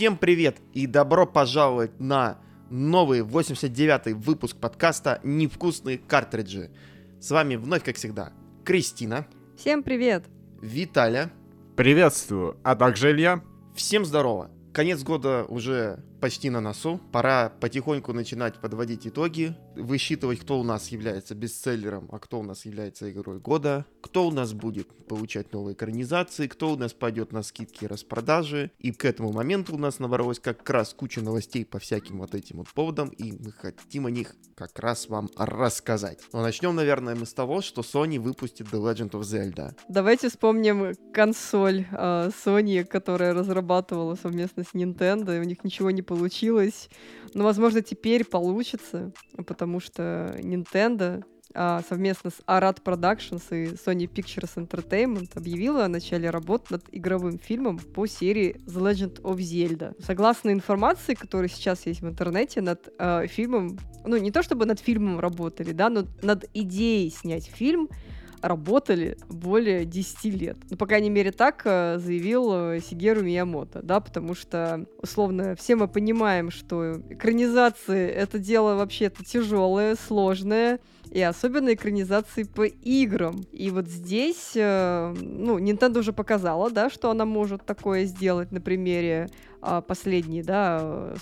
Всем привет и добро пожаловать на новый 89-й выпуск подкаста «Невкусные картриджи». С вами вновь, как всегда, Кристина. Всем привет. Виталя. Приветствую. А также Илья. Всем здорово. Конец года уже почти на носу. Пора потихоньку начинать подводить итоги, высчитывать, кто у нас является бестселлером, а кто у нас является игрой года, кто у нас будет получать новые экранизации, кто у нас пойдет на скидки и распродажи. И к этому моменту у нас набралось как раз куча новостей по всяким вот этим вот поводам, и мы хотим о них как раз вам рассказать. Но начнем, наверное, мы с того, что Sony выпустит The Legend of Zelda. Давайте вспомним консоль Sony, которая разрабатывала совместно с Nintendo, и у них ничего не получилось, но, возможно, теперь получится, потому что Nintendo совместно с Arad Productions и Sony Pictures Entertainment объявила о начале работ над игровым фильмом по серии The Legend of Zelda. Согласно информации, которая сейчас есть в интернете, над фильмом, ну, не то чтобы над фильмом работали, да, но над идеей снять фильм работали более 10 лет. Ну, по крайней мере, так заявил Сигеру Миямото, да, потому что, условно, все мы понимаем, что экранизации — это дело вообще-то тяжелое, сложное, и особенно экранизации по играм. И вот здесь, ну, Nintendo уже показала, да, что она может такое сделать на примере последний, да,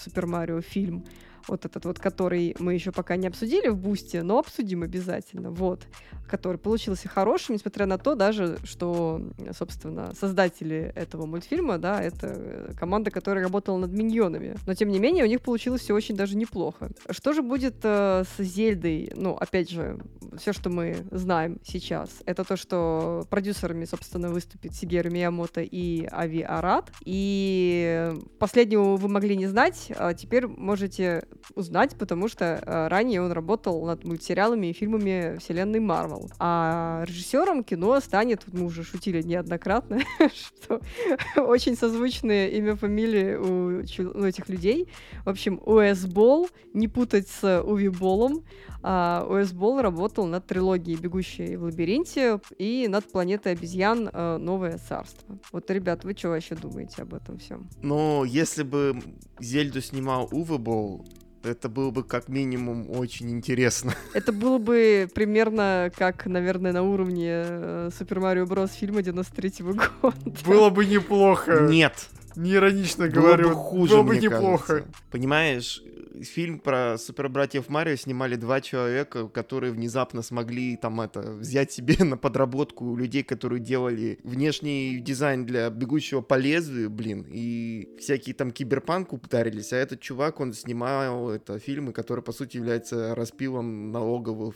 Super Mario фильм, вот этот вот, который мы еще пока не обсудили в Boosty, но обсудим обязательно, вот, который получился хорошим, несмотря на то даже, что, собственно, создатели этого мультфильма, да, это команда, которая работала над миньонами, но, тем не менее, у них получилось все очень даже неплохо. Что же будет с Зельдой? Ну, опять же, все, что мы знаем сейчас, это то, что продюсерами, собственно, выступит Сигеру Миямото и Ави Арад, и последнего вы могли не знать, а теперь можете узнать, потому что ранее он работал над мультсериалами и фильмами вселенной Марвел. А режиссером кино станет, мы уже шутили неоднократно, что очень созвучное имя, фамилии у этих людей. В общем, Уэс Болл, не путать с Уви Боллом. Уэс Болл работал над трилогией «Бегущий в лабиринте» и над «Планетой обезьян. Новое царство». Вот, ребят, вы что вообще думаете об этом всем? Ну, если бы Зельду снимал Уве Болл, это было бы как минимум очень интересно. Это было бы примерно как, наверное, на уровне Super Mario Bros. Фильма 93-го года. Было бы неплохо. Нет. Неиронично говорю. Было бы хуже, было бы неплохо. Кажется. Понимаешь, фильм про супербратьев Марио снимали два человека, которые внезапно смогли там это взять себе на подработку людей, которые делали внешний дизайн для «Бегущего по лезвию», блин, и всякие там киберпанк ударились, а этот чувак, он снимал это фильмы, которые, по сути, являются распилом налоговых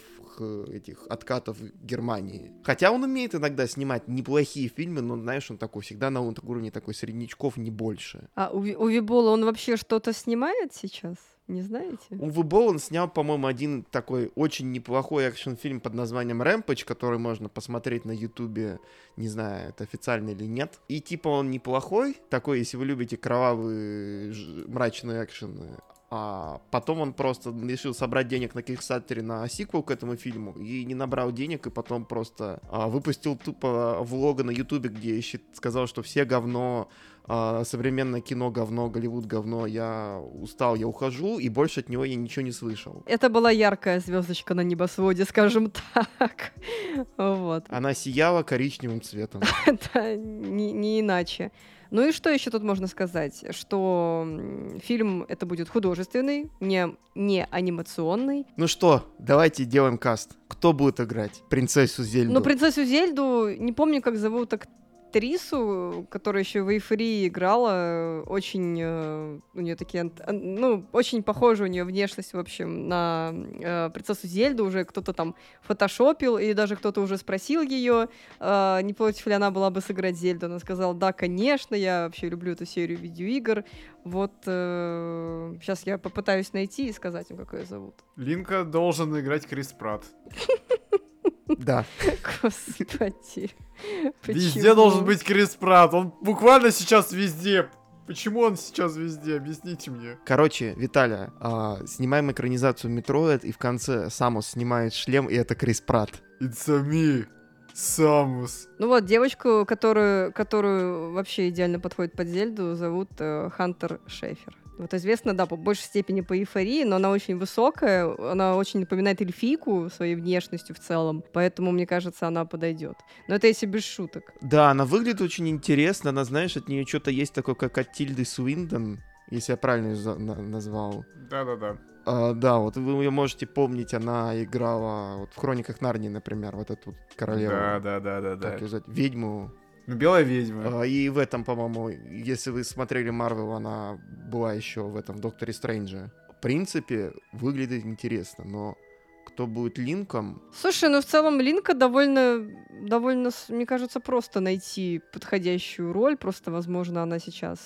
этих откатов Германии. Хотя он умеет иногда снимать неплохие фильмы, но, знаешь, он такой всегда на уровне такой среднячков, не больше. А Уви Болл, он вообще что-то снимает сейчас? Не знаете? Уве Болл, он снял, по-моему, один такой очень неплохой экшн-фильм под названием «Рэмпэдж», который можно посмотреть на Ютубе, не знаю, это официально или нет. И типа он неплохой, такой, если вы любите кровавые, мрачные экшены. А потом он просто решил собрать денег на Kickstarter на сиквел к этому фильму и не набрал денег, и потом просто выпустил тупо влога на Ютубе, где сказал, что все говно, современное кино говно, Голливуд говно, я устал, я ухожу, и больше от него я ничего не слышал. Это была яркая звездочка на небосводе, скажем так. Вот. Она сияла коричневым цветом. Да, не иначе. Ну и что еще тут можно сказать? Что фильм это будет художественный, не анимационный. Ну что, давайте делаем каст. Кто будет играть принцессу Зельду? Ну, принцессу Зельду, не помню, как зовут актрису, которая еще в «Эйфории» играла. Очень у нее такие, ну, очень похожа у нее внешность, в общем, на принцессу Зельду. Уже кто-то там фотошопил, и даже кто-то уже спросил ее, не против ли она была бы сыграть Зельду. Она сказала: да, конечно, я вообще люблю эту серию видеоигр. Вот сейчас я попытаюсь найти и сказать им, как ее зовут. Линка должен играть Крис Пратт. Да. Господи. Везде должен быть Крис Пратт. Он буквально сейчас везде. Почему он сейчас везде? Объясните мне. Короче, Виталя, снимаем экранизацию «Метроид», и в конце Самус снимает шлем, и это Крис Пратт. It's a me. Самус. Ну вот, девочку, которую вообще идеально подходит под Зельду, зовут Хантер Шефер. Вот известно, да, по большей степени по эйфории, но она очень высокая, она очень напоминает эльфийку своей внешностью в целом, поэтому, мне кажется, она подойдет. Но это если без шуток. Да, она выглядит очень интересно, она, знаешь, от нее что-то есть такое, как от Тильды Суинтон, если я правильно ее назвал. Да-да-да. Да, вот вы ее можете помнить, она играла вот в «Хрониках Нарнии», например, вот эту королеву. Да. Ведьму. Белая ведьма. И в этом, по-моему, если вы смотрели Марвел, она была еще в этом «Докторе Стрэнджа». В принципе, выглядит интересно, но кто будет Линком? Слушай, ну в целом Линка довольно, мне кажется, просто найти подходящую роль, просто, возможно, она сейчас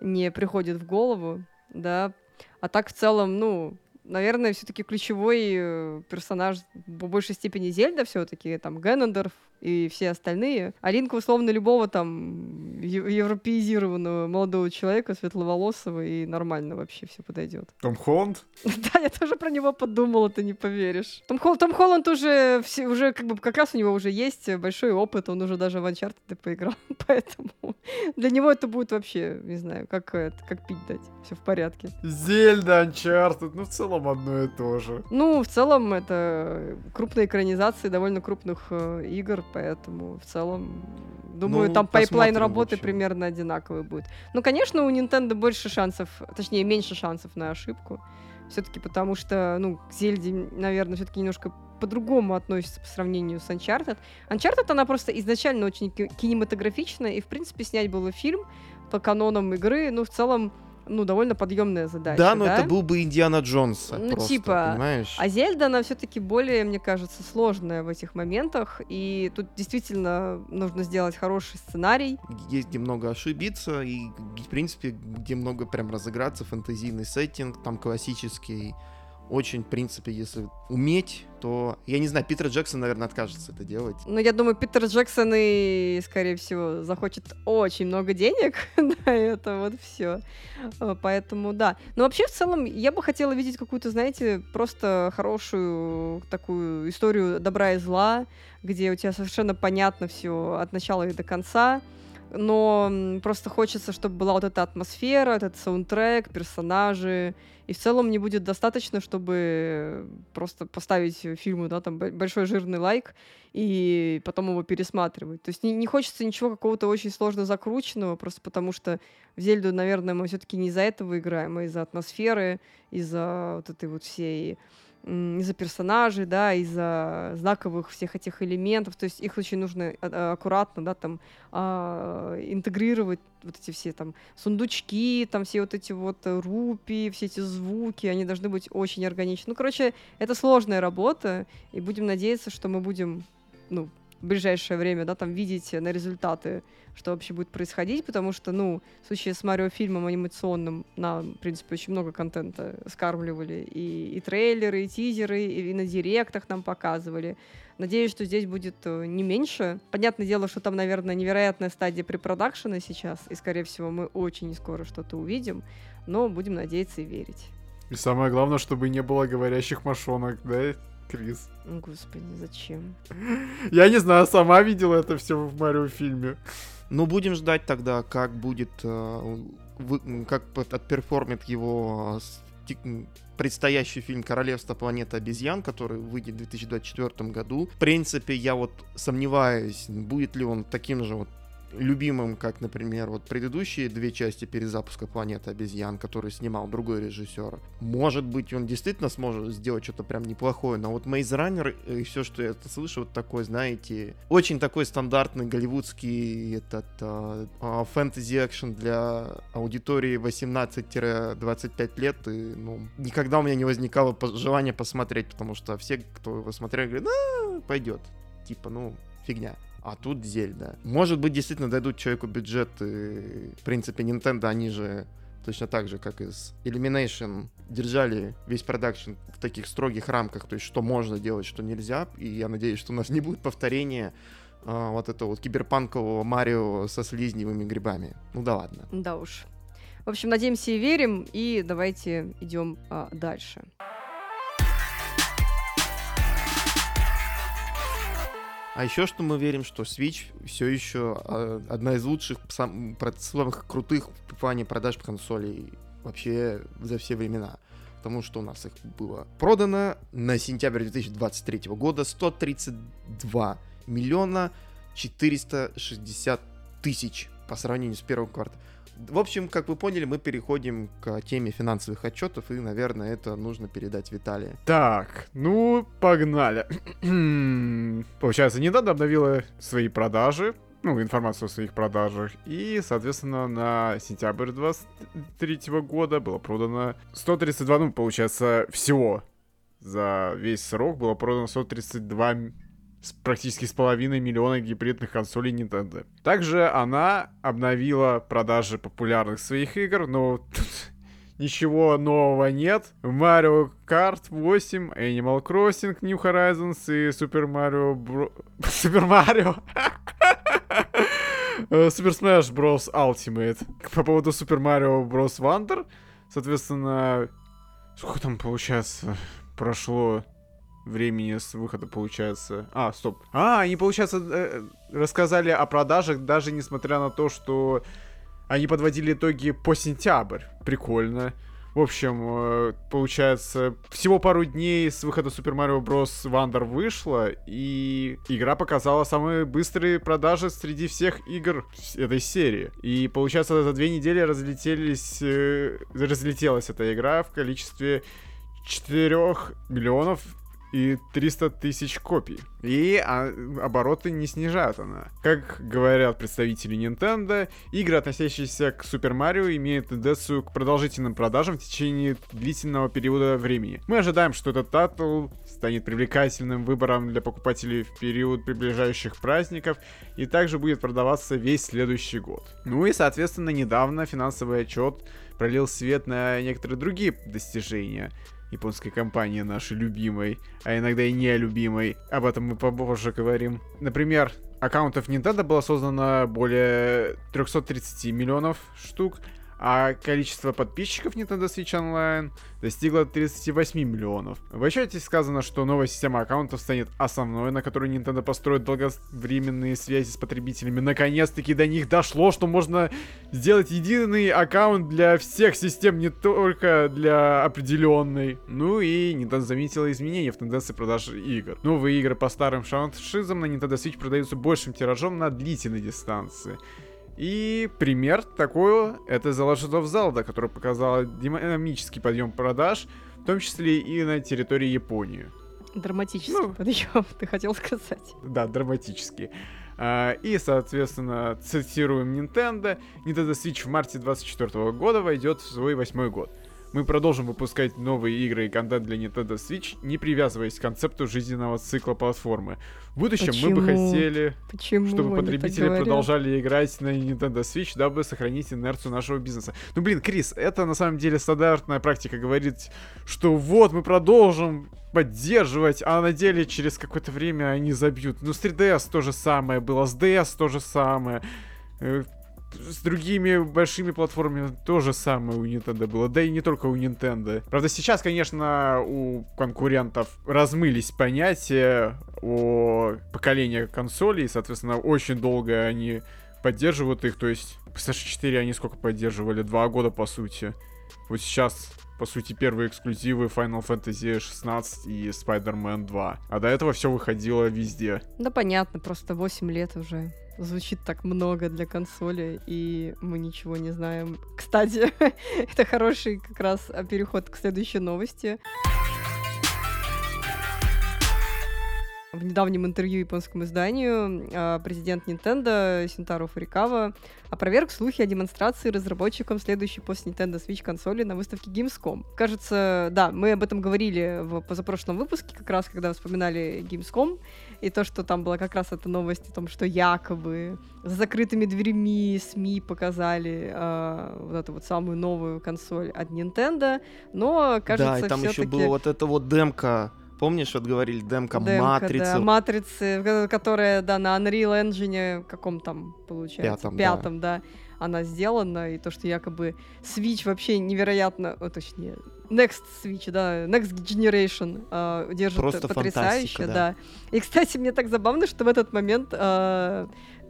не приходит в голову, да. А так в целом, ну, наверное, все-таки ключевой персонаж по большей степени Зельда все-таки, там, Геннендорф и все остальные. А Линк, условно, любого там европеизированного молодого человека, светловолосого, и нормально вообще все подойдет. Том Холланд? Да, я тоже про него подумала, ты не поверишь. Том Холланд уже как бы как раз у него уже есть большой опыт, он уже даже в Uncharted поиграл, поэтому для него это будет вообще, не знаю, как пить дать, все в порядке. Зельда, Uncharted, ну в целом одно и то же. Ну, в целом это крупные экранизации довольно крупных игр, поэтому в целом, думаю, ну, там пайплайн работы примерно одинаковый будет. Ну, конечно, у Nintendo больше шансов, точнее, меньше шансов на ошибку. Все-таки потому что, ну, к Зельде, наверное, все-таки немножко по-другому относится по сравнению с Uncharted. Uncharted, она просто изначально очень кинематографична, и, в принципе, снять было фильм по канонам игры, ну, в целом, ну, довольно подъемная задача. Да, но это был бы Индиана Джонс. Ну, просто, типа, понимаешь? А Зельда, она все-таки более, мне кажется, сложная в этих моментах, и тут действительно нужно сделать хороший сценарий. Есть где много ошибиться, и, в принципе, где много прям разыграться, фэнтезийный сеттинг, там классический, очень, в принципе, если уметь, то, я не знаю, Питер Джексон, наверное, откажется это делать. Ну, я думаю, Питер Джексон и, скорее всего, захочет очень много денег на это, вот все. Поэтому, да. Но вообще, в целом, я бы хотела видеть какую-то, знаете, просто хорошую такую историю добра и зла, где у тебя совершенно понятно все от начала и до конца. Но просто хочется, чтобы была вот эта атмосфера, этот саундтрек, персонажи. И в целом мне будет достаточно, чтобы просто поставить фильму, да, там, большой жирный лайк и потом его пересматривать. То есть не хочется ничего какого-то очень сложно закрученного, просто потому что в Зельду, наверное, мы все-таки не из-за этого играем, а из-за атмосферы, из-за вот этой вот всей... из-за персонажей, да, из-за знаковых всех этих элементов, то есть их очень нужно аккуратно, да, там, интегрировать, вот эти все там сундучки, там все вот эти вот рупии, все эти звуки, они должны быть очень органичны. Ну, короче, это сложная работа, и будем надеяться, что мы будем, ну, в ближайшее время, да, там, видеть на результаты, что вообще будет происходить, потому что, ну, в случае с Марио фильмом анимационным нам, в принципе, очень много контента скармливали, и трейлеры, и тизеры, и на директах нам показывали. Надеюсь, что здесь будет не меньше. Понятное дело, что там, наверное, невероятная стадия препродакшена сейчас, и, скорее всего, мы очень скоро что-то увидим, но будем надеяться и верить. И самое главное, чтобы не было говорящих мошонок, да? Крис. Господи, зачем? Я не знаю, сама видела это все в Марио фильме. Ну, будем ждать тогда, как будет, как отперформит его предстоящий фильм «Королевство планеты обезьян», который выйдет в 2024 году. В принципе, я вот сомневаюсь, будет ли он таким же вот любимым, как, например, вот предыдущие две части перезапуска «Планеты обезьян», который снимал другой режиссер. Может быть, он действительно сможет сделать что-то прям неплохое, но вот «Мейз Раннер» и все, что я слышу, вот такой, знаете, очень такой стандартный голливудский фэнтези-экшен для аудитории 18-25 лет, и, ну, никогда у меня не возникало желания посмотреть, потому что все, кто его смотрел, говорят, пойдет, типа, ну, фигня. А тут Зельда. Может быть, действительно дойдут человеку бюджет. И, в принципе, Nintendo, они же точно так же, как и с Illumination, держали весь продакшн в таких строгих рамках. То есть, что можно делать, что нельзя. И я надеюсь, что у нас не будет повторения вот этого вот киберпанкового Марио со слизневыми грибами. Ну да ладно. Да уж. В общем, надеемся и верим. И давайте идем дальше. А еще что мы верим, что Switch все еще одна из лучших, самых крутых в плане продаж консолей вообще за все времена. Потому что у нас их было продано на сентябрь 2023 года 132 миллиона 460 тысяч по сравнению с первым кварталом. В общем, как вы поняли, мы переходим к теме финансовых отчетов, и, наверное, это нужно передать Виталию. Так, ну, погнали. Получается, Nintendo обновила свои продажи, ну, информацию о своих продажах, и, соответственно, на сентябрь 2023 года было продано 132, ну, получается, всего за весь срок было продано 132 практически с половиной миллиона гибридных консолей Nintendo. Также она обновила продажи популярных своих игр, но тут ничего нового нет. Mario Kart 8, Animal Crossing, New Horizons и Super Smash Bros. Ultimate. По поводу Super Mario Bros. Wonder, соответственно, сколько там, получается, прошло времени с выхода, получается... они, получается, рассказали о продажах, даже несмотря на то, что они подводили итоги по сентябрь. Прикольно. В общем, получается, всего пару дней с выхода Super Mario Bros. Wonder вышла, и игра показала самые быстрые продажи среди всех игр этой серии. И, получается, за 2 недели разлетелась эта игра в количестве 4 миллионов и 300 тысяч копий. И обороты не снижает она. Как говорят представители Nintendo, игры, относящиеся к Super Mario, имеют тенденцию к продолжительным продажам в течение длительного периода времени. Мы ожидаем, что этот тайтл станет привлекательным выбором для покупателей в период приближающих праздников и также будет продаваться весь следующий год. Ну и, соответственно, недавно финансовый отчет пролил свет на некоторые другие достижения японской компании, нашей любимой, а иногда и нелюбимой. Об этом мы попозже говорим. Например, аккаунтов Nintendo было создано более 330 миллионов штук, а количество подписчиков Nintendo Switch Online достигло 38 миллионов. В отчете сказано, что новая система аккаунтов станет основной, на которой Nintendo построит долговременные связи с потребителями. Наконец-таки до них дошло, что можно сделать единый аккаунт для всех систем, не только для определенной. Ну и Nintendo заметила изменения в тенденции продаж игр. Новые игры по старым франшизам на Nintendo Switch продаются большим тиражом на длительной дистанции. И пример такой — это The Legend of Zelda, который показал динамический подъем продаж, в том числе и на территории Японии. Драматический подъем, ты хотел сказать. Да, драматический. И, соответственно, цитируем Nintendo. Nintendo Switch в марте 2024 года войдет в свой 8-й год. Мы продолжим выпускать новые игры и контент для Nintendo Switch, не привязываясь к концепту жизненного цикла платформы. В будущем мы бы хотели, чтобы потребители продолжали играть на Nintendo Switch, дабы сохранить инерцию нашего бизнеса. Ну, блин, Крис, это на самом деле стандартная практика говорить, что вот, мы продолжим поддерживать, а на деле через какое-то время они забьют. Ну, с 3DS то же самое было, с DS то же самое. С другими большими платформами то же самое у Nintendo было, да и не только у Nintendo. Правда, сейчас, конечно, у конкурентов размылись понятия о поколении консолей, и, соответственно, очень долго они поддерживают их, то есть PlayStation 4 они сколько поддерживали? 2 года, по сути. Вот сейчас, по сути, первые эксклюзивы Final Fantasy 16 и Spider-Man 2, а до этого все выходило везде. Да понятно, просто 8 лет уже. Звучит так много для консоли, и мы ничего не знаем. Кстати, это хороший как раз переход к следующей новости. В недавнем интервью японскому изданию президент Nintendo Синтаро Фурикава опроверг слухи о демонстрации разработчикам следующей после Nintendo Switch консоли на выставке Gamescom. Кажется, да, мы об этом говорили в позапрошлом выпуске, как раз когда вспоминали Gamescom, и то, что там была как раз эта новость о том, что якобы за закрытыми дверями СМИ показали вот эту вот самую новую консоль от Nintendo, но, кажется, да, и там все-таки... еще была вот эта вот демка. Помнишь, вот говорили, демка Матрицы. Да, Матрицы, которая, да, на Unreal Engine каком там, получается, пятом, да. она сделана, и то, что якобы Switch вообще невероятно, точнее, Next Switch, да, Next Generation держит просто потрясающе, да. И, кстати, мне так забавно, что в этот момент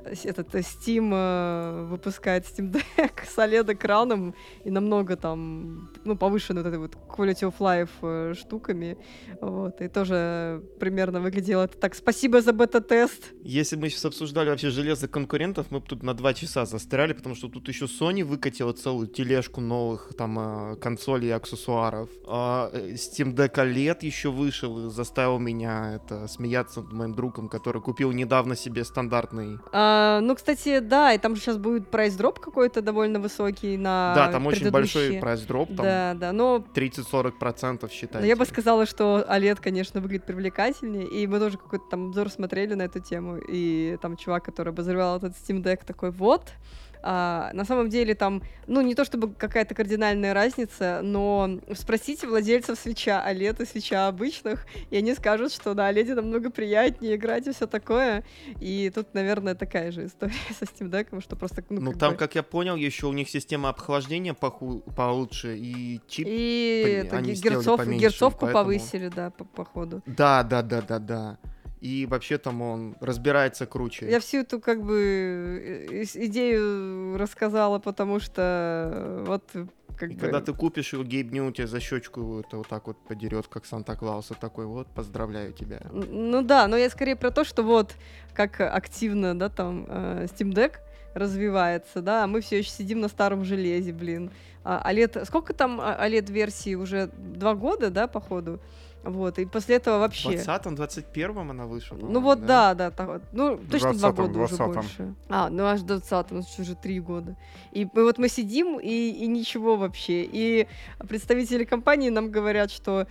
Steam выпускает Steam Deck с OLED-экраном и намного там, ну, повышенной вот этой вот quality of life штуками. Вот. И тоже примерно выглядело это так. Спасибо за бета-тест. Если мы сейчас обсуждали вообще железных конкурентов, мы бы тут на 2 часа застряли, потому что тут еще Sony выкатила целую тележку новых там консолей и аксессуаров. Steam Deck OLED еще вышел и заставил меня смеяться над моим другом, который купил недавно себе стандартный... ну, кстати, да, и там же сейчас будет прайс-дроп какой-то довольно высокий на предыдущие. Да, там очень большой прайс-дроп, там да, но... 30-40% считайте. Но я бы сказала, что OLED, конечно, выглядит привлекательнее, и мы тоже какой-то там обзор смотрели на эту тему, и там чувак, который обозревал этот Steam Deck, такой, вот... на самом деле там, ну, не то чтобы какая-то кардинальная разница, но спросите владельцев свитча OLED и свитча обычных, и они скажут, что на OLED намного приятнее играть и все такое. И тут, наверное, такая же история со Steam Deck'ом, что просто... Ну, там, как я понял, еще у них система охлаждения получше, и чип они сделали поменьше. Герцовку повысили, да, походу. Да. И вообще там он разбирается круче. Я всю эту как бы идею рассказала, потому что вот... И когда ты купишь его, Гейб Ньюэлл тебе за щечку это вот так вот подерет, как Санта-Клауса, такой вот, поздравляю тебя. Ну да, но я скорее про то, что вот как активно, да, там Steam Deck развивается, да, а мы все еще сидим на старом железе, блин. OLED, сколько там OLED-версии? Уже 2 года, да, походу? Вот, и после этого вообще... В 20-м, 21-м она вышла. Ну вот, да. Ну, точно 2 года 20-м. Уже больше. Ну аж в 20-м, уже 3 года. И вот мы сидим, и ничего вообще. И представители компании нам говорят, что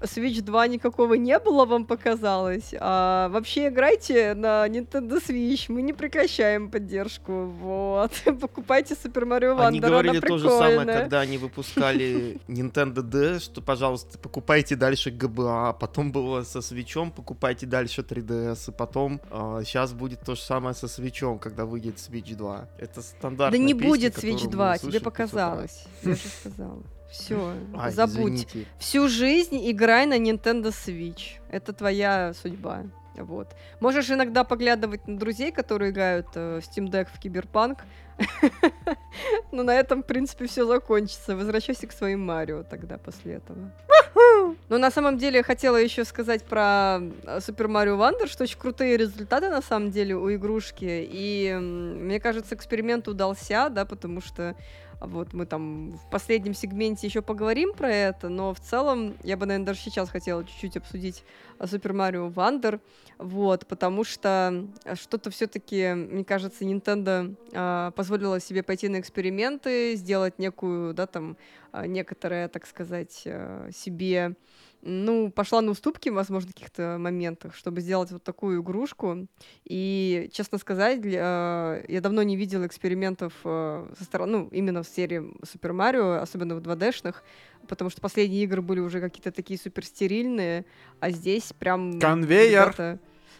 Switch 2 никакого не было, вам показалось. А вообще играйте на Nintendo Switch, мы не прекращаем поддержку. Вот. Покупайте Super Mario Wonder, она прикольная. Они говорили то же самое, когда они выпускали Nintendo DS, что, пожалуйста, покупайте дальше GBA, потом было со Switch'ом, покупайте дальше 3DS, и потом сейчас будет то же самое со Switch'ом, когда выйдет Switch 2. Это стандартная песня, которую мы услышим. Да не будет Switch 2, тебе показалось. Я же сказала. Все, забудь. Извините. Всю жизнь играй на Nintendo Switch. Это твоя судьба. Вот. Можешь иногда поглядывать на друзей, которые играют в Steam Deck в Киберпанк. Но на этом, в принципе, все закончится. Возвращайся к своим Марио тогда после этого. Но на самом деле хотела еще сказать про Super Mario Wonder, что очень крутые результаты на самом деле у игрушки. И мне кажется, эксперимент удался, да, потому что вот мы там в последнем сегменте еще поговорим про это, но в целом я бы, наверное, даже сейчас хотела чуть-чуть обсудить Super Mario Wonder, вот, потому что что-то все-таки, мне кажется, Nintendo позволила себе пойти на эксперименты, сделать некую, да, там, некоторое, так сказать, себе... Ну, пошла на уступки, возможно, в каких-то моментах, чтобы сделать вот такую игрушку. И, честно сказать, я давно не видела экспериментов со стороны, ну, именно в серии Super Mario, особенно в 2D-шных, потому что последние игры были уже какие-то такие суперстерильные, а здесь прям... Конвейер!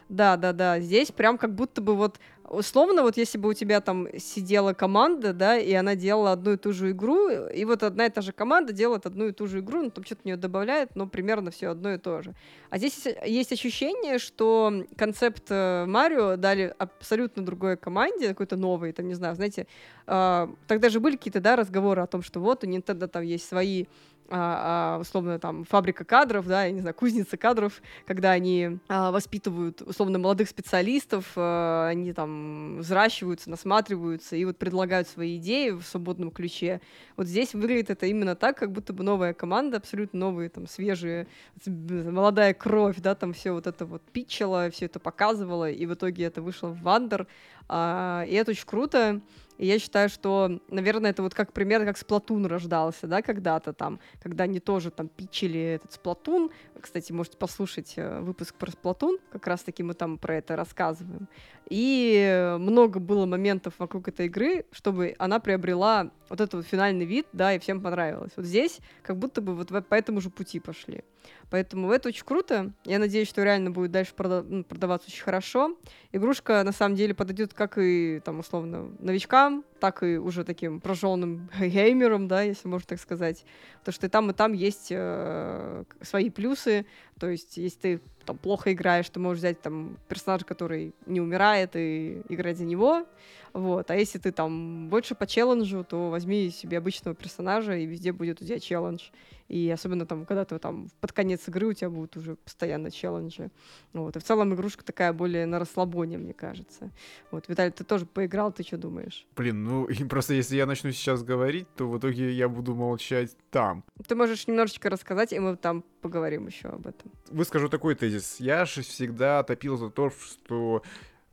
Да, здесь прям как будто бы вот... Условно, вот если бы у тебя там сидела команда, да, и она делала одну и ту же игру, и вот одна и та же команда делает одну и ту же игру, ну, там что-то в нее добавляет, но примерно все одно и то же. А здесь есть ощущение, что концепт Марио дали абсолютно другой команде, какой-то новой, там, не знаю, знаете, тогда же были какие-то, да, разговоры о том, что вот у Nintendo там есть свои... условно, там, фабрика кадров, да, я не знаю, кузница кадров, когда они воспитывают, условно, молодых специалистов, они там взращиваются, насматриваются и вот предлагают свои идеи в свободном ключе. Вот здесь выглядит это именно так, как будто бы новая команда, абсолютно новые, там, свежие, молодая кровь, да, там все вот это вот питчило, все это показывало, и в итоге это вышло в Wonder, и это очень круто. И я считаю, что, наверное, это вот как пример, как Сплатун рождался, да, когда-то там, когда они тоже там пичили этот Сплатун. Кстати, можете послушать выпуск про Сплатун, как раз-таки мы там про это рассказываем. И много было моментов вокруг этой игры, чтобы она приобрела вот этот вот финальный вид, да, и всем понравилось. Вот здесь как будто бы вот по этому же пути пошли. Поэтому это очень круто. Я надеюсь, что реально будет дальше продаваться очень хорошо. Игрушка, на самом деле, подойдет как и, там, условно, новичкам, так и уже таким прожженным геймером, да, если можно так сказать. Потому что и там есть свои плюсы. То есть, если ты там плохо играешь, ты можешь взять там персонажа, который не умирает, и играть за него. Вот. А если ты там больше по челленджу, то возьми себе обычного персонажа, и везде будет у тебя челлендж. И особенно там, когда ты там под конец игры, у тебя будут уже постоянно челленджи. Вот. И в целом игрушка такая более на расслабоне, мне кажется. Вот. Виталий, ты тоже поиграл, ты что думаешь? Блин, ну просто если я начну сейчас говорить, то в итоге я буду молчать там. Ты можешь немножечко рассказать, и мы там поговорим еще об этом. Выскажу такой тезис. Я же всегда топил за то, что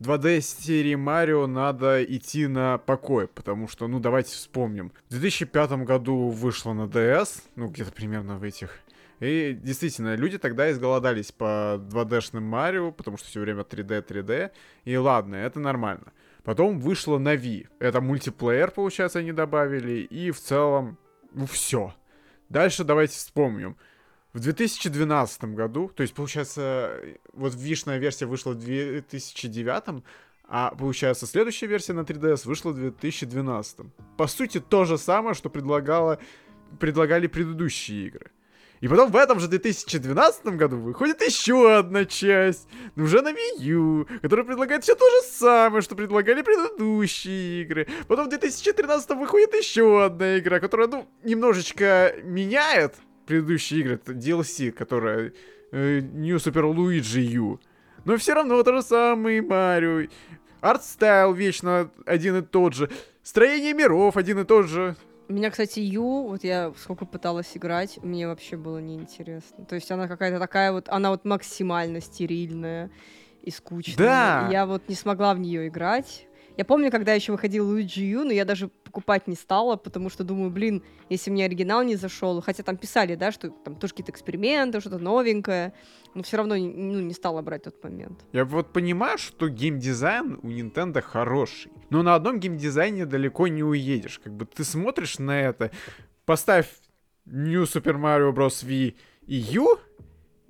2D-серии Марио надо идти на покой, потому что, ну, давайте вспомним. В 2005 году вышло на DS, ну, где-то примерно в этих... И действительно, люди тогда изголодались по 2D-шным Марио, потому что все время 3D. И ладно, это нормально. Потом вышло на Wii. Это мультиплеер, получается, они добавили. И в целом, ну, все. Дальше давайте вспомним. В 2012 году, то есть, получается, вот вишная версия вышла в 2009, а, получается, следующая версия на 3DS вышла в 2012. По сути, то же самое, что предлагали предыдущие игры. И потом в этом же 2012 году выходит еще одна часть, уже на Wii U, которая предлагает все то же самое, что предлагали предыдущие игры. Потом в 2013 выходит еще одна игра, которая, ну, немножечко меняет предыдущие игры, это DLC, которая New Super Luigi U. Но все равно то же самое Марио. Арт-стайл вечно один и тот же. Строение миров один и тот же. У меня, кстати, Ю, вот я сколько пыталась играть, мне вообще было неинтересно. То есть она какая-то такая вот, она вот максимально стерильная и скучная. Да. Я вот не смогла в нее играть. Я помню, когда еще выходил Luigi U, но я даже покупать не стала, потому что думаю, блин, если мне оригинал не зашел, хотя там писали, да, что там тоже какие-то эксперименты, что-то новенькое, но все равно, ну, не стала брать тот момент. Я вот понимаю, что геймдизайн у Nintendo хороший, но на одном геймдизайне далеко не уедешь. Как бы ты смотришь на это, поставь New Super Mario Bros. Wii и U,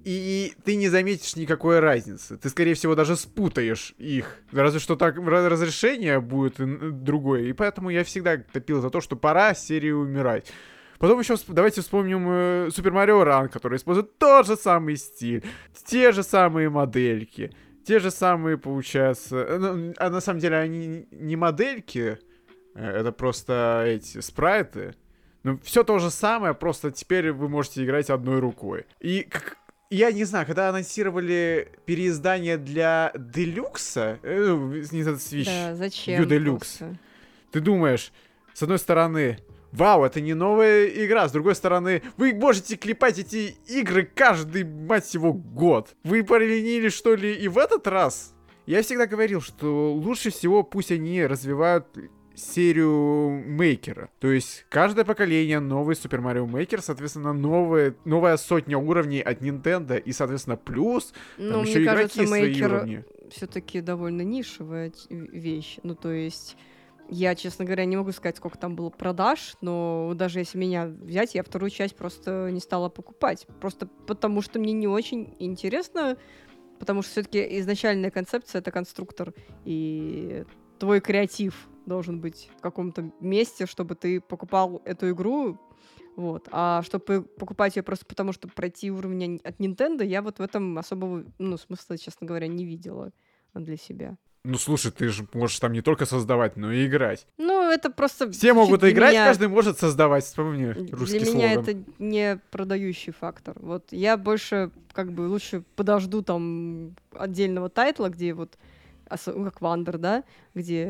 и ты не заметишь никакой разницы. Ты, скорее всего, даже спутаешь их. Разве что так разрешение будет другое. И поэтому я всегда топил за то, что пора серии умирать. Потом еще давайте вспомним Super Mario Run, который использует тот же самый стиль, те же самые модельки, те же самые, получается... Ну, а на самом деле они не модельки, это просто эти спрайты. Но все то же самое, просто теперь вы можете играть одной рукой. И... Я не знаю, когда анонсировали переиздание для Deluxe, не за Switch, да, зачем? Deluxe, ты думаешь, с одной стороны, вау, это не новая игра, с другой стороны, вы можете клепать эти игры каждый, мать его, год. Вы поленились, что ли, и в этот раз? Я всегда говорил, что лучше всего пусть они развивают серию мейкера. То есть каждое поколение новый Super Mario Maker, соответственно, новая сотня уровней от Nintendo и, соответственно, плюс там еще игроки свои уровни. Все-таки довольно нишевая вещь. Ну, то есть, я, честно говоря, не могу сказать, сколько там было продаж, но даже если меня взять, я вторую часть просто не стала покупать. Просто потому, что мне не очень интересно, потому что все-таки изначальная концепция — это конструктор, и твой креатив должен быть в каком-то месте, чтобы ты покупал эту игру, вот. А чтобы покупать ее просто потому, чтобы пройти уровень от Nintendo, я вот в этом особого, ну, смысла, честно говоря, не видела для себя. Ну, слушай, ты же можешь там не только создавать, но и играть. Ну, это просто... Все могут играть, меня... каждый может создавать, вспомни русский слоган. Для меня это не продающий фактор. Вот я больше, как бы, лучше подожду там отдельного тайтла, где вот как Wonder, да, где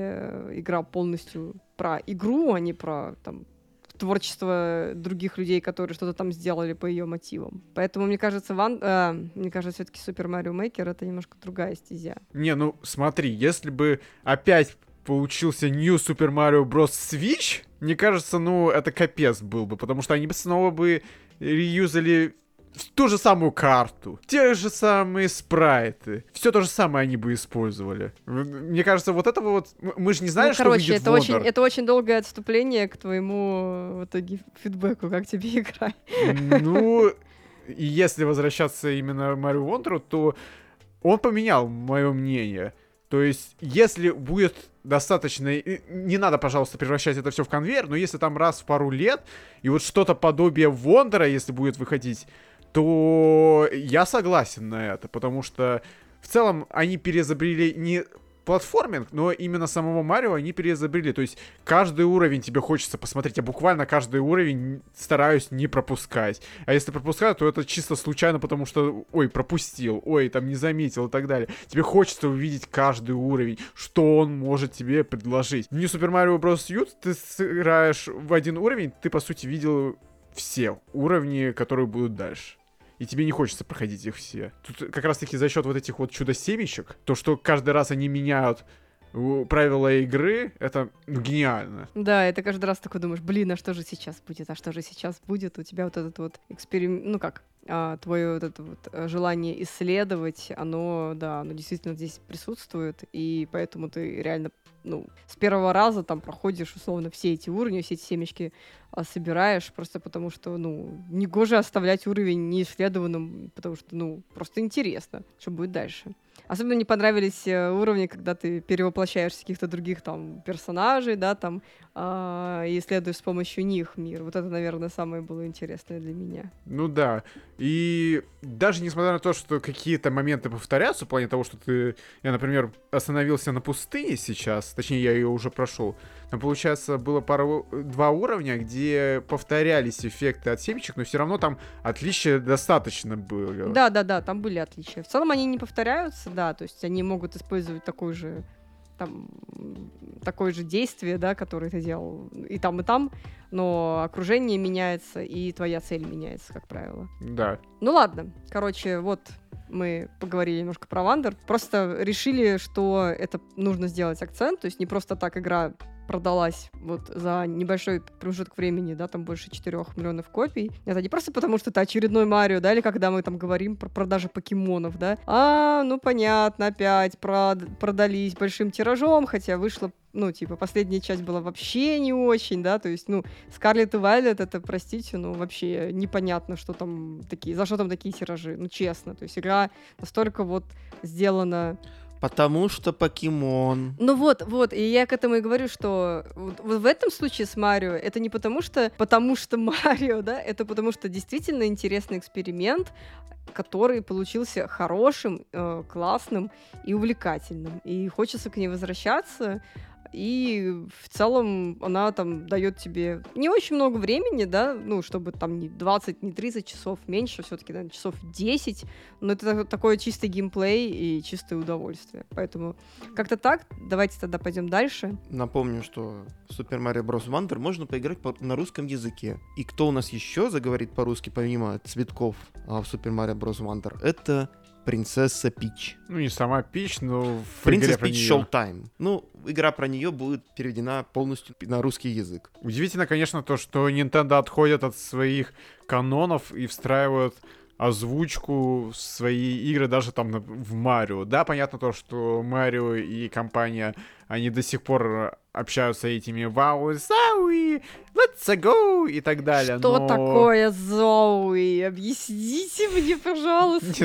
игра полностью про игру, а не про там творчество других людей, которые что-то там сделали по ее мотивам. Поэтому, мне кажется, все-таки Super Mario Maker — это немножко другая стезя. Не, ну смотри, если бы опять получился New Super Mario Bros. Switch, мне кажется, ну это капец был бы, потому что они бы снова бы реюзали ту же самую карту, те же самые спрайты, все то же самое они бы использовали. Мне кажется, вот этого вот... Мы же не знаем, ну, что короче, выйдет Wonder. Это очень долгое отступление к твоему, в итоге, фидбэку, как тебе игра. Ну, если возвращаться именно к Mario Wonder, то он поменял мое мнение. То есть, если будет достаточно... Не надо, пожалуйста, превращать это все в конвейер, но если там раз в пару лет, и вот что-то подобие Вондера, если будет выходить, то я согласен на это, потому что в целом они переизобрели не платформинг, но именно самого Марио они переизобрели. То есть каждый уровень тебе хочется посмотреть, я буквально каждый уровень стараюсь не пропускать. А если пропускаю, то это чисто случайно, потому что, ой, пропустил, ой, там не заметил и так далее. Тебе хочется увидеть каждый уровень, что он может тебе предложить. В New Super Mario Bros. U ты сыграешь в один уровень, ты, по сути, видел все уровни, которые будут дальше. И тебе не хочется проходить их все. Тут как раз таки за счет вот этих вот чудо-семечек, то, что каждый раз они меняют правила игры, это гениально. Да, это каждый раз такой думаешь, блин, а что же сейчас будет, а что же сейчас будет? У тебя вот этот вот эксперимент, ну как, твое вот это вот желание исследовать, оно, да, оно действительно здесь присутствует, и поэтому ты реально, ну, с первого раза там проходишь, условно, все эти уровни, все эти семечки собираешь, просто потому что, ну, негоже оставлять уровень неисследованным, потому что, ну, просто интересно, что будет дальше. Особенно мне понравились уровни, когда ты перевоплощаешься в каких-то других там персонажей, да, там, и исследуешь с помощью них мир. Вот это, наверное, самое было интересное для меня. Ну да, и даже несмотря на то, что какие-то моменты повторятся, в плане того, что ты, я, например, остановился на пустыне сейчас, точнее, я ее уже прошел, там, получается, было два уровня, где повторялись эффекты от семечек, но все равно там отличия достаточно было. Да, там были отличия. В целом они не повторяются, да, то есть они могут использовать такое же действие, да, которое ты делал и там, но окружение меняется, и твоя цель меняется, как правило. Да. Ну ладно, короче, вот мы поговорили немножко про Wonder, просто решили, что это нужно сделать акцент, то есть не просто так игра продалась вот за небольшой промежуток времени, да, там больше 4 миллионов копий. Это не просто потому, что это очередной Марио, да, или когда мы там говорим про продажи покемонов, да. Ну понятно, опять продались большим тиражом, хотя вышло, ну, типа, последняя часть была вообще не очень, да, то есть, ну, Скарлетт и Вайлет, это, простите, ну, вообще непонятно, что там такие, за что там такие тиражи, ну, честно, то есть игра настолько вот сделана... Потому что покемон. Ну вот, и я к этому и говорю, что вот в этом случае с Марио это не потому что Марио, да, это потому что действительно интересный эксперимент, который получился хорошим, классным и увлекательным. И хочется к ней возвращаться, и в целом она там дает тебе не очень много времени, да, ну, чтобы там не 20, не 30 часов, меньше, все-таки, наверное, часов 10, но это такое чистый геймплей и чистое удовольствие, поэтому как-то так, давайте тогда пойдем дальше. Напомню, что в Super Mario Bros. Wonder можно поиграть на русском языке, и кто у нас еще заговорит по-русски, помимо Цветков, в Super Mario Bros. Wonder, это... Принцесса Пич. Ну, не сама Пич, но в игре про Пич Showtime. Ну, игра про нее будет переведена полностью на русский язык. Удивительно, конечно, то, что Nintendo отходит от своих канонов и встраивают озвучку в свои игры даже там в Марио. Да, понятно то, что Марио и компания, они до сих пор общаются этими «Вау, Зауи! Let's go!» и так далее. Что такое Зауи? Объясните мне, пожалуйста.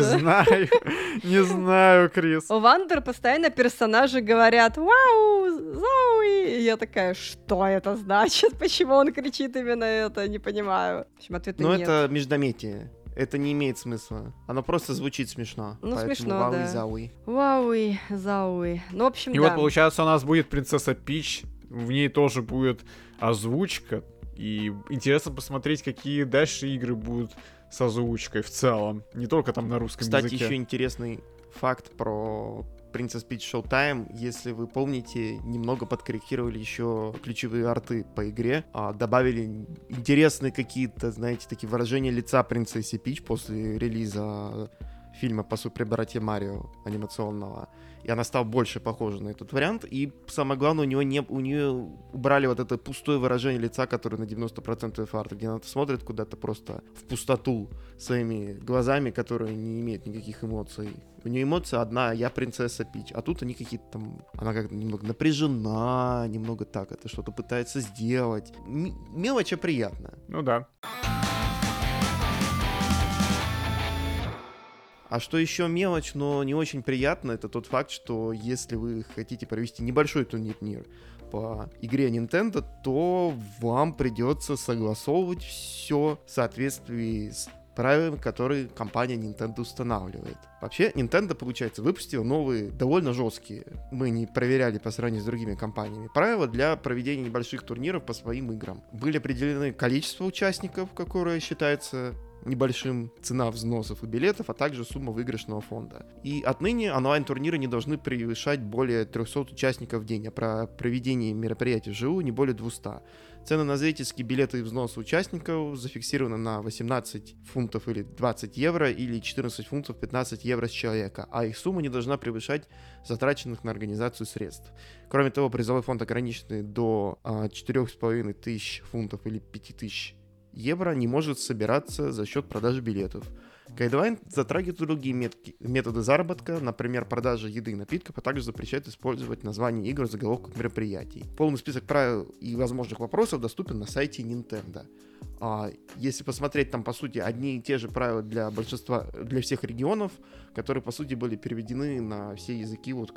Не знаю, Крис. У Вандер постоянно персонажи говорят «Вау, Зауи!» И я такая, что это значит? Почему он кричит именно это? Не понимаю. В общем, ответа нет. Ну, это междометие. Это не имеет смысла. Оно просто звучит смешно. Ну, поэтому смешно, вауи, да. Зауи. Вауи, зауи. Ну, в общем, и да. И вот, получается, у нас будет Принцесса Пич. В ней тоже будет озвучка. И интересно посмотреть, какие дальше игры будут с озвучкой в целом. Не только там на русском языке. Кстати, еще интересный факт про... Princess Peach Showtime, если вы помните, немного подкорректировали еще ключевые арты по игре, добавили интересные какие-то, знаете, такие выражения лица принцессы Пич после релиза фильма по супербрате Марио анимационного, и она стала больше похожа на этот вариант, и самое главное, у нее убрали вот это пустое выражение лица, которое на 90% арта, где она смотрит куда-то просто в пустоту своими глазами, которые не имеют никаких эмоций. У нее эмоция одна, я принцесса Пич, а тут они какие-то там, она как-то немного напряжена, немного так, это что-то пытается сделать. Мелочь, а приятная. Ну да. А что еще мелочь, но не очень приятно, это тот факт, что если вы хотите провести небольшой турнир по игре Nintendo, то вам придется согласовывать все в соответствии с правилами, которые компания Nintendo устанавливает. Вообще, Nintendo, получается, выпустила новые, довольно жесткие, мы не проверяли по сравнению с другими компаниями, правила для проведения небольших турниров по своим играм. Были определены количество участников, которое считается небольшим, цена взносов и билетов, а также сумма выигрышного фонда. И отныне онлайн-турниры не должны превышать более 300 участников в день, а про проведение мероприятий вживую не более 200. Цены на зрительские билеты и взносы участников зафиксированы на 18 фунтов или 20 евро или 14 фунтов 15 евро с человека, а их сумма не должна превышать затраченных на организацию средств. Кроме того, призовой фонд ограниченный до 4,5 тысяч фунтов или 5 тысяч евро не может собираться за счет продажи билетов. Гайдлайн затрагивает другие методы заработка, например, продажи еды и напитков, а также запрещает использовать название игр в заголовках мероприятий. Полный список правил и возможных вопросов доступен на сайте Nintendo. Если посмотреть, там, по сути, одни и те же правила для большинства, для всех регионов, которые, по сути, были переведены на все языки, вот,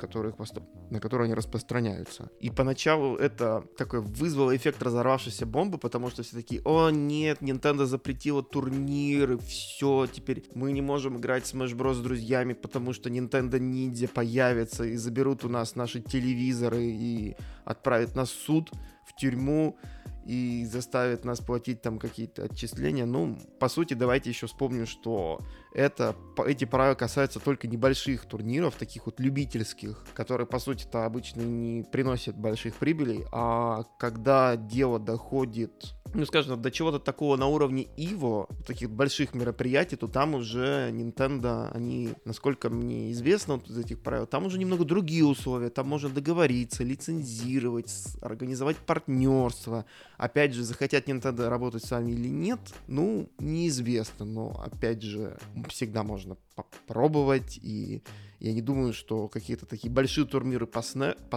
на которые они распространяются. И поначалу это такой вызвало эффект разорвавшейся бомбы, потому что все такие: о нет, Nintendo запретила турниры, все, теперь мы не можем играть в Smash Bros. С друзьями, потому что Nintendo Ниндзя появится и заберут у нас наши телевизоры и отправят нас в суд, в тюрьму, и заставит нас платить там какие-то отчисления. Ну, по сути, давайте еще вспомним, что эти правила касаются только небольших турниров, таких вот любительских, которые, по сути-то, обычно не приносят больших прибылей, а когда дело доходит, ну, скажем, до чего-то такого на уровне Иво, таких больших мероприятий, то там уже Nintendo, они, насколько мне известно вот из этих правил, там уже немного другие условия, там можно договориться, лицензировать, организовать партнерство. Опять же, захотят Nintendo работать с вами или нет, ну, неизвестно, но, опять же, всегда можно попробовать, и я не думаю, что какие-то такие большие турниры по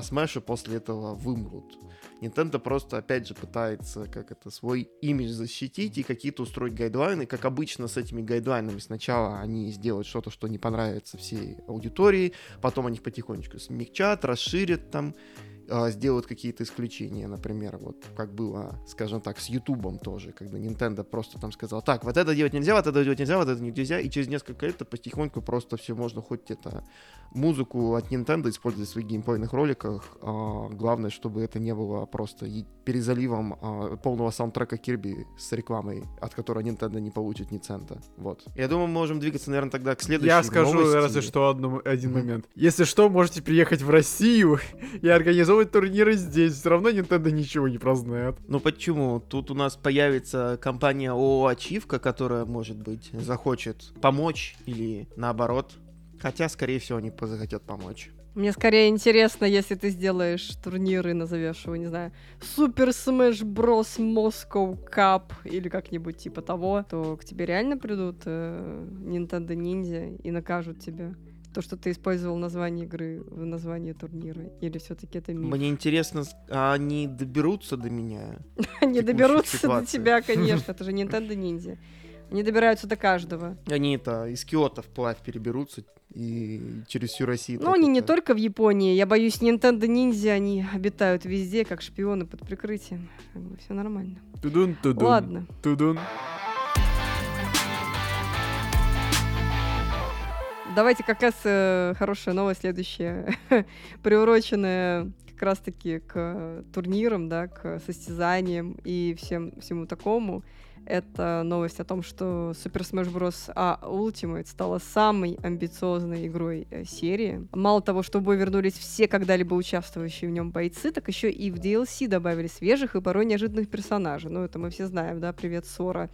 Смэшу после этого вымрут. Nintendo просто, опять же, пытается свой имидж защитить и какие-то устроить гайдлайны. Как обычно с этими гайдлайнами сначала они сделают что-то, что не понравится всей аудитории, потом они потихонечку смягчат, расширят там, сделают какие-то исключения, например, вот как было, скажем так, с Ютубом тоже, когда Nintendo просто там сказал: так, вот это делать нельзя, вот это делать нельзя, вот это нельзя, и через несколько лет потихоньку просто все можно, хоть это музыку от Nintendo использовать в своих геймплейных роликах, главное, чтобы это не было просто перезаливом полного саундтрека Кирби с рекламой, от которой Nintendo не получит ни цента, вот. Я думаю, мы можем двигаться, наверное, тогда к следующей новости. Я скажу, разве что один момент. Если что, можете приехать в Россию и организовать турниры здесь, все равно Nintendo ничего не прознает. Ну почему? Тут у нас появится компания ООО «Ачивка», которая, может быть, захочет помочь или наоборот. Хотя, скорее всего, они захотят помочь. Мне скорее интересно, если ты сделаешь турниры, назовешь его, не знаю, Super Smash Bros. Moscow Cup или как-нибудь типа того, то к тебе реально придут Nintendo Ниндзя и накажут тебя. То, что ты использовал название игры в названии турнира, или все-таки это миф? Мне интересно, они доберутся до меня? Они доберутся до тебя, конечно, это же Nintendo Ниндзя. Они добираются до каждого. Они это из Киото вплавь переберутся и через всю Россию. Ну, они не только в Японии. Я боюсь, Nintendo Ниндзя, они обитают везде, как шпионы под прикрытием. Как бы все нормально. Тудун-тудун. Ладно. Тудун. Давайте как раз хорошая новость следующая, приуроченная как раз-таки к турнирам, да, к состязаниям и всему такому. Это новость о том, что Super Smash Bros. Ultimate стала самой амбициозной игрой серии. Мало того, что в бой вернулись все когда-либо участвующие в нем бойцы, так еще и в DLC добавили свежих и порой неожиданных персонажей. Ну, это мы все знаем, да, привет, Сора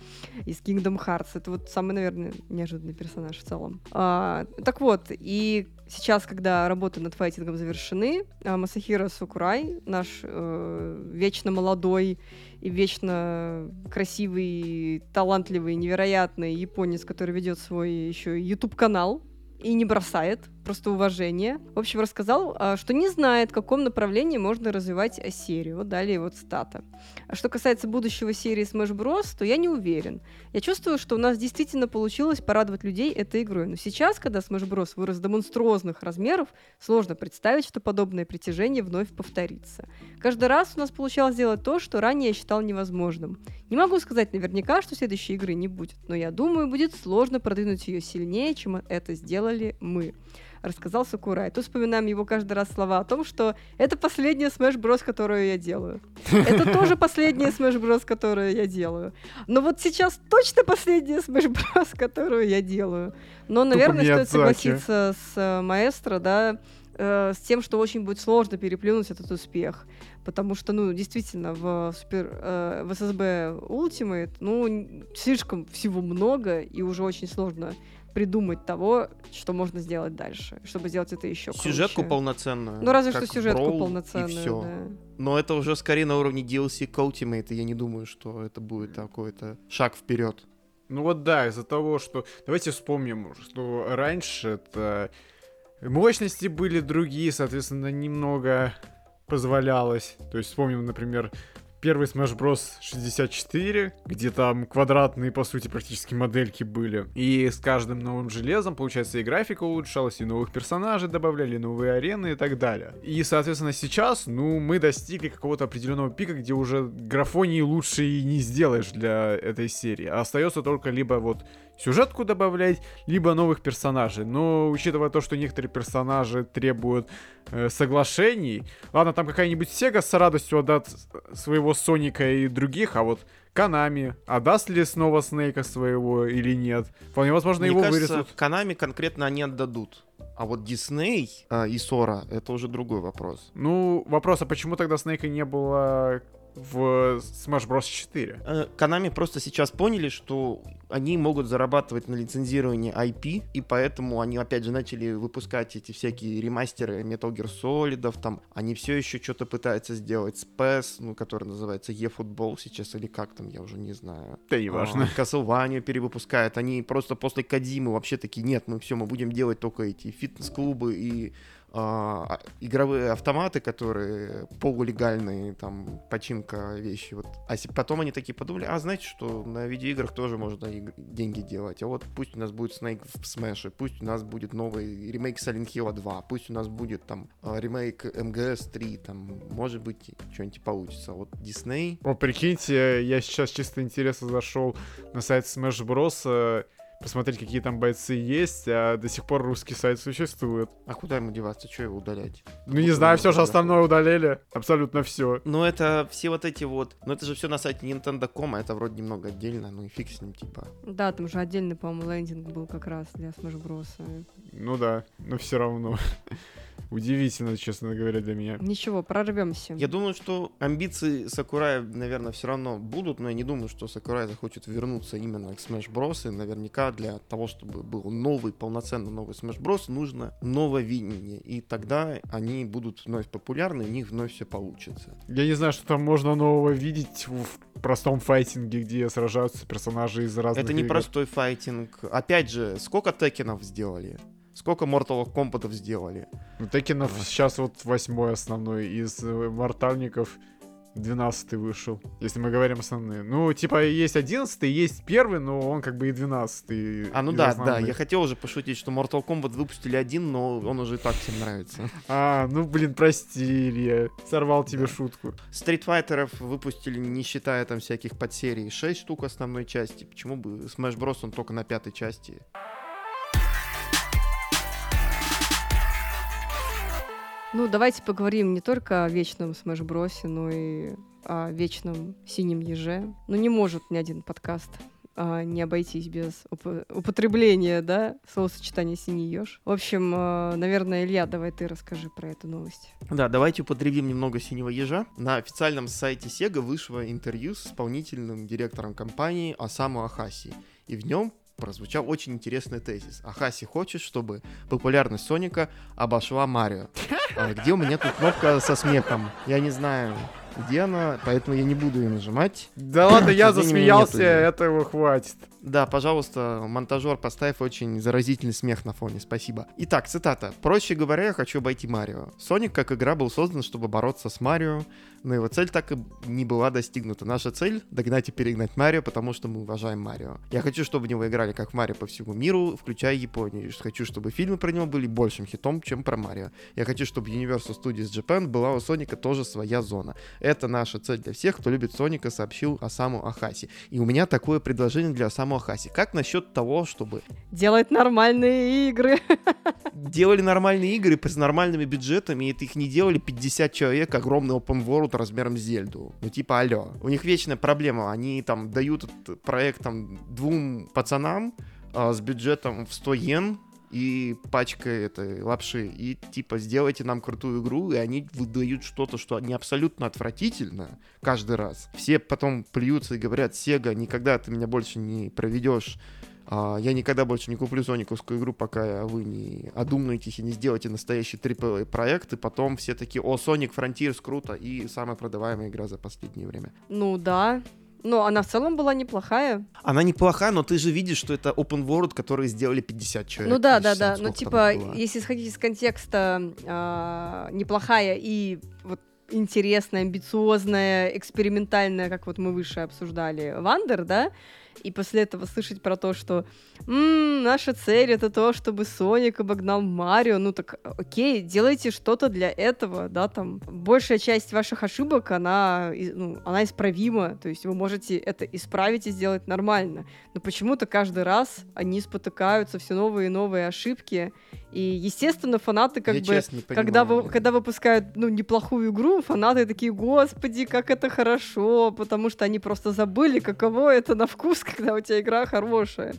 из Kingdom Hearts. Это вот самый, наверное, неожиданный персонаж в целом. Так вот, и сейчас, когда работы над файтингом завершены, Масахиро Сакурай, наш вечно молодой и вечно красивый, талантливый, невероятный японец, который ведет свой еще YouTube-канал, и не бросает, просто уважение. В общем, рассказал, что не знает, в каком направлении можно развивать серию. Вот далее вот цитата. Что касается будущего серии Smash Bros., то я не уверен. Я чувствую, что у нас действительно получилось порадовать людей этой игрой. Но сейчас, когда Smash Bros. Вырос до монструозных размеров, сложно представить, что подобное притяжение вновь повторится. Каждый раз у нас получалось делать то, что ранее я считал невозможным. Не могу сказать наверняка, что следующей игры не будет, но я думаю, будет сложно продвинуть ее сильнее, чем это сделали мы. Рассказал Сакурай. Тут вспоминаем его каждый раз слова о том, что это последняя Smash Bros, которую я делаю. Это тоже последняя Smash Bros, которую я делаю. Но вот сейчас точно последняя Smash Bros, которую я делаю. Но, наверное, стоит согласиться с маэстро, да, с тем, что очень будет сложно переплюнуть этот успех. Потому что, ну, действительно, в SSB Ultimate, ну, слишком всего много, и уже очень сложно придумать того, что можно сделать дальше, чтобы сделать это еще круче. Сюжетку полноценную. Ну, разве что сюжетку полноценную, и все. Да. Но это уже скорее на уровне DLC к Ultimate, и я не думаю, что это будет какой-то шаг вперед. Ну вот да, из-за того, что... Давайте вспомним, что раньше это... Мощности были другие, соответственно, немного позволялось. То есть вспомним, например, первый Smash Bros. 64, где там квадратные, по сути, практически модельки были. И с каждым новым железом, получается, и графика улучшалась, и новых персонажей добавляли, новые арены и так далее. И, соответственно, сейчас, ну, мы достигли какого-то определенного пика, где уже графонии лучше и не сделаешь для этой серии. Остается только либо вот сюжетку добавлять, либо новых персонажей. Но, учитывая то, что некоторые персонажи требуют соглашений... Ладно, там какая-нибудь Sega с радостью отдаст своего Соника и других, а вот Konami отдаст ли снова Снейка своего или нет? Вполне возможно, мне его кажется, вырисуют. Konami конкретно они отдадут. А вот Дисней и Сора, это уже другой вопрос. Ну, вопрос, а почему тогда Снейка не было... в Smash Bros. 4. Konami просто сейчас поняли, что они могут зарабатывать на лицензировании IP, и поэтому они опять же начали выпускать эти всякие ремастеры Metal Gear Solid, там, они все еще что-то пытаются сделать с PES, ну, который называется eFootball сейчас, или как там, я уже не знаю. Да не важно. Castlevania перевыпускают, они просто после Кодзимы вообще такие, нет, мы все, мы будем делать только эти фитнес-клубы и игровые автоматы, которые полулегальные, там, починка вещи, вот. А потом они такие подумали, а знаете что, на видеоиграх тоже можно деньги делать, а вот пусть у нас будет Снейк в Смэше, пусть у нас будет новый ремейк Silent Hill 2, пусть у нас будет там ремейк МГС 3, там, может быть, что-нибудь получится. Вот Дисней... О, прикиньте, я сейчас чисто интересно зашел на сайт Smash Bros., посмотреть, какие там бойцы есть, а до сих пор русский сайт существует. А куда ему деваться? Что его удалять? Ну, не знаю, все же остальное удалили. Абсолютно все. Ну, это все вот эти вот... Ну, это же все на сайте Nintendo.com, а это вроде немного отдельно, ну и фиг с ним, типа. Да, там же отдельный, по-моему, лендинг был как раз для Smash Bros. Ну да, но все равно. Удивительно, честно говоря, для меня. Ничего, прорвемся. Я думаю, что амбиции Сакурая, наверное, все равно будут, но я не думаю, что Сакурай захочет вернуться именно к Smash Bros. И наверняка для того, чтобы был новый, полноценно новый Smash Bros, нужно новое видение. И тогда они будут вновь популярны, у них вновь все получится. Я не знаю, что там можно нового видеть в простом файтинге, где сражаются персонажи из разных игр. Это не простой файтинг. Опять же, сколько Текенов сделали? Сколько Mortal Kombat'ов сделали? Ну, Текенов сейчас вот 8-й основной, из Мортальников 12-й вышел, если мы говорим основные. Ну, типа, есть 11-й, есть 1-й, но он как бы и 12-й. А, ну да, основных. Да, я хотел уже пошутить, что Mortal Kombat выпустили один, но он уже и так всем нравится. А, ну, блин, прости, Илья, сорвал тебе шутку. Street Fighter'ов выпустили, не считая там всяких подсерий, 6 штук основной части. Почему бы Smash Bros, он только на 5-й части... Ну, давайте поговорим не только о вечном Smash Bros, но и о вечном синем еже. Ну, не может ни один подкаст не обойтись без употребления, да, словосочетания «синий еж». В общем, наверное, Илья, давай ты расскажи про эту новость. Да, давайте употребим немного «синего ежа». На официальном сайте Sega вышло интервью с исполнительным директором компании Осаму Ахаси, и в нем прозвучал очень интересный тезис. Ахаси хочет, чтобы популярность Соника обошла Марио. Где у меня тут кнопка со смехом? Я не знаю, где она, поэтому я не буду ее нажимать. Да ладно, я засмеялся, этого хватит. Да, пожалуйста, монтажер, поставь очень заразительный смех на фоне, спасибо. Итак, цитата. «Проще говоря, я хочу обойти Марио. Соник как игра был создан, чтобы бороться с Марио, но его цель так и не была достигнута. Наша цель — догнать и перегнать Марио, потому что мы уважаем Марио. Я хочу, чтобы в него играли как в Марио по всему миру, включая Японию. Хочу, чтобы фильмы про него были большим хитом, чем про Марио. Я хочу, чтобы Universal Studios Japan была у Соника тоже своя зона. Это наша цель для всех, кто любит Соника», — сообщил Осаму Ахаси. И у меня такое предложение для Осаму Ахаси. Как насчет того, чтобы... делать нормальные игры. Делали нормальные игры с нормальными бюджетами, и это их не делали 50 человек, огромный open world размером с Зельду. Ну типа алё. У них вечная проблема. Они там дают этот проект там двум пацанам с бюджетом в 100 йен, и пачка этой лапши, и типа сделайте нам крутую игру, и они выдают что-то, что не абсолютно отвратительно каждый раз. Все потом плюются и говорят: Sega, никогда ты меня больше не проведешь, я никогда больше не куплю сониковскую игру, пока вы не одумаетесь и не сделаете настоящий AAA проект. И потом все такие: о, Sonic Frontiers, круто, и самая продаваемая игра за последнее время. Ну да. Но она в целом была неплохая. Она неплохая, но ты же видишь, что это open world, который сделали 50 человек. Ну да, да, да. Но типа, если исходить из контекста, неплохая и вот интересная, амбициозная, экспериментальная, как вот мы выше обсуждали, Wonder, да? И после этого слышать про то, что наша цель — это то, чтобы Соник обогнал Марио. Ну так окей, делайте что-то для этого, да, там. Большая часть ваших ошибок, она исправима, то есть вы можете это исправить и сделать нормально. Но почему-то каждый раз они спотыкаются, все новые и новые ошибки. И, естественно, фанаты как бы... когда выпускают неплохую игру, фанаты такие: господи, как это хорошо, потому что они просто забыли, каково это на вкус, когда у тебя игра хорошая.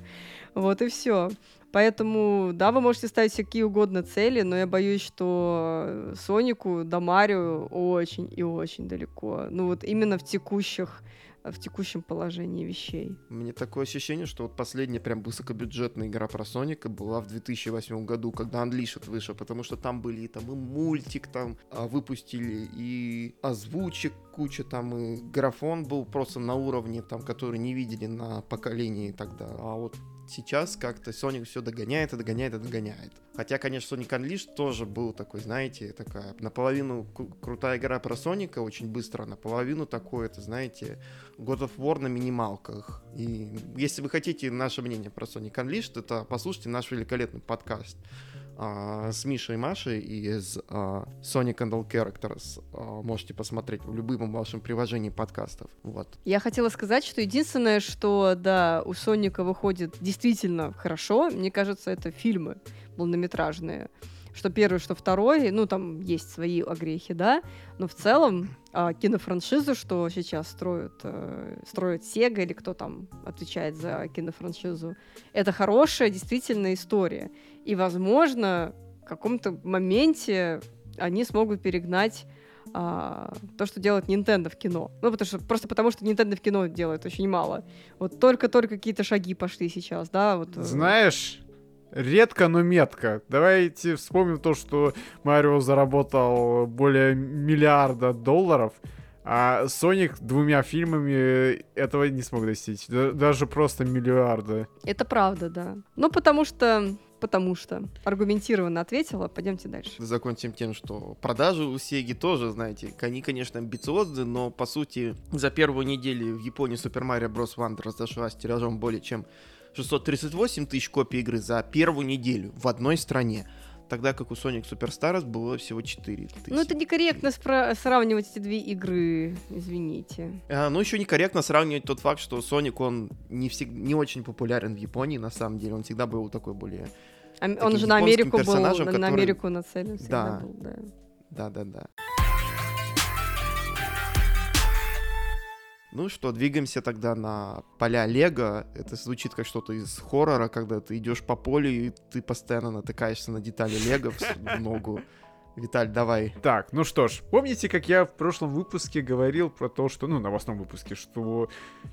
Вот и все. Поэтому, да, вы можете ставить себе какие угодно цели, но я боюсь, что Сонику до Марио очень и очень далеко. Ну вот именно в текущем положении вещей. Мне такое ощущение, что вот последняя прям высокобюджетная игра про Соника была в 2008 году, когда Unleashed вышел, потому что там были и мультик там выпустили, и озвучек куча, там и графон был просто на уровне, там, который не видели на поколении тогда. А вот сейчас как-то Sonic все догоняет и догоняет и догоняет. Хотя, конечно, Sonic Unleashed тоже был такой, знаете, такая наполовину крутая игра про Соника, очень быстро, наполовину такое, это, знаете, God of War на минималках. И если вы хотите наше мнение про Sonic Unleashed, это послушайте наш великолепный подкаст с Мишей и Машей из Sonic and All Characters. Можете посмотреть в любом вашем приложении подкастов. Вот. Я хотела сказать, что единственное, что, да, у Соника выходит действительно хорошо, мне кажется, это фильмы полнометражные. Что первый, что второй, там есть свои огрехи, да, но в целом кинофраншизу, что сейчас строят Sega или кто там отвечает за кинофраншизу, это хорошая действительно история. И, возможно, в каком-то моменте они смогут перегнать то, что делает Nintendo в кино. Потому что Nintendo в кино делает очень мало. Вот только-только какие-то шаги пошли сейчас, да. Вот. Знаешь... редко, но метко. Давайте вспомним то, что Марио заработал более $1 миллиард, а Соник двумя фильмами этого не смог достичь. Даже просто $1 миллиард. Это правда, да. Потому что аргументированно ответила. Пойдемте дальше. Закончим тем, что продажи у Sega тоже, знаете, они, конечно, амбициозны, но, по сути, за первую неделю в Японии Super Mario Bros. Wonder разошлась тиражом более чем 638 тысяч копий игры за первую неделю в одной стране, тогда как у Sonic Superstars было всего 4 тысячи. Это некорректно сравнивать эти две игры, извините. Еще некорректно сравнивать тот факт, что Sonic, он не очень популярен в Японии, на самом деле, он всегда был такой более... он же на Америку был, который... на Америку нацелен всегда, да. Был, да. Да-да-да. Двигаемся тогда на поля Лего. Это звучит как что-то из хоррора, когда ты идешь по полю, и ты постоянно натыкаешься на детали Лего в ногу. Виталь, давай. Так, помните, как я в прошлом выпуске говорил про то, что, на новостном выпуске, что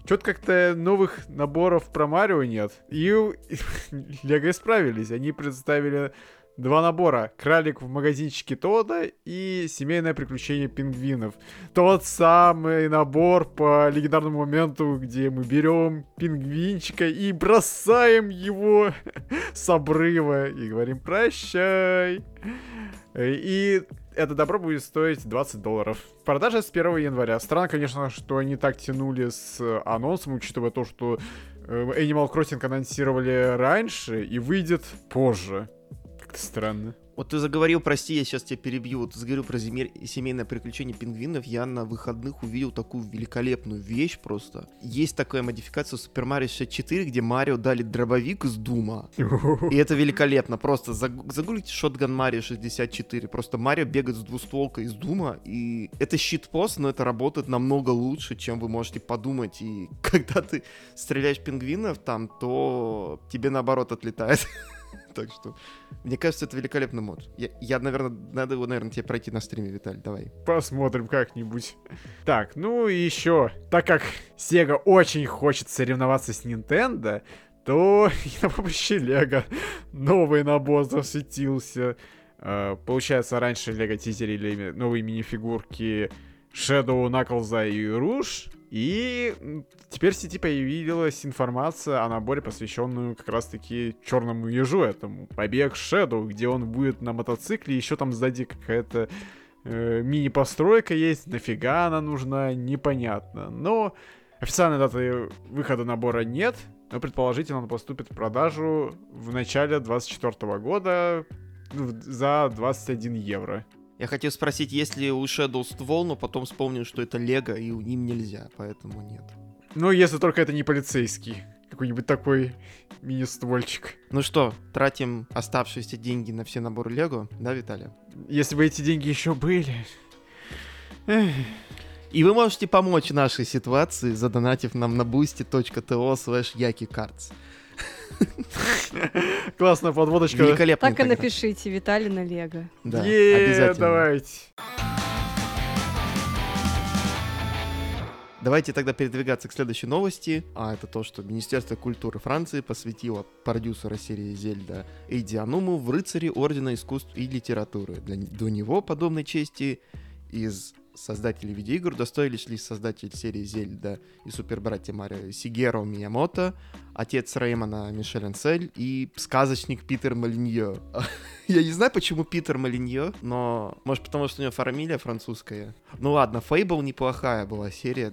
чё-то как-то новых наборов про Марио нет. И Лего исправились. Они представили Два набора. Кралик в магазинчике Тодда и семейное приключение пингвинов. Тот самый набор по легендарному моменту, где мы берем пингвинчика и бросаем его с обрыва и говорим «прощай». И это добро будет стоить $20. Продажа с 1 января. Странно, конечно, что они так тянули с анонсом, учитывая то, что Animal Crossing анонсировали раньше и выйдет позже. Как-то странно. Вот ты заговорил, прости, я сейчас тебя перебью. Вот ты заговорил про семейное приключение пингвинов. Я на выходных увидел такую великолепную вещь просто. Есть такая модификация в Super Mario 64, где Марио дали дробовик из Дума. И это великолепно. Просто загуглите Shotgun Mario 64. Просто Марио бегает с двустволкой из Дума. И это щитпост, но это работает намного лучше, чем вы можете подумать. И когда ты стреляешь пингвинов там, то тебе наоборот отлетает. Так что, мне кажется, это великолепный мод. Я, наверное, надо его, тебе пройти на стриме, Виталий, давай. Посмотрим как-нибудь. Так, ну и еще, так как Sega очень хочет соревноваться с Nintendo, то и на помощи Lego новый набор засветился. Получается, раньше Lego тизерили новые минифигурки Shadow, Knuckles и Rouge. И теперь в сети появилась информация о наборе, посвященную как раз-таки черному ежу этому. Побег Shadow, где он будет на мотоцикле, еще там сзади какая-то мини-постройка есть. Нафига она нужна, непонятно. Но официальной даты выхода набора нет, но предположительно он поступит в продажу в начале 2024 года за €21. Я хотел спросить, есть ли у Shadow ствол, но потом вспомнил, что это Лего, и у ним нельзя, поэтому нет. Ну, если только это не полицейский. Какой-нибудь такой мини-ствольчик. Ну что, тратим оставшиеся деньги на все наборы Лего, да, Виталий? Если бы эти деньги еще были... И вы можете помочь нашей ситуации, задонатив нам на boosty.to/yakikarts. Классная подводочка. Великолепная. Так и напишите, Виталий на Лего. Да, обязательно. Давайте. Давайте тогда передвигаться к следующей новости. А это то, что Министерство культуры Франции посвятило продюсера серии «Зельда» Эйди Ануму в рыцари Ордена искусств и литературы. До него подобной чести из создателей видеоигр достоились лишь создатель серии «Зельда» и супербратья Марио Сигеру Миямото, отец Реймона Мишель Ансель и сказочник Питер Молиньё. Я не знаю, почему Питер Молиньё, но, может, потому что у него фамилия французская. Ну ладно, «Фейбл» неплохая была серия,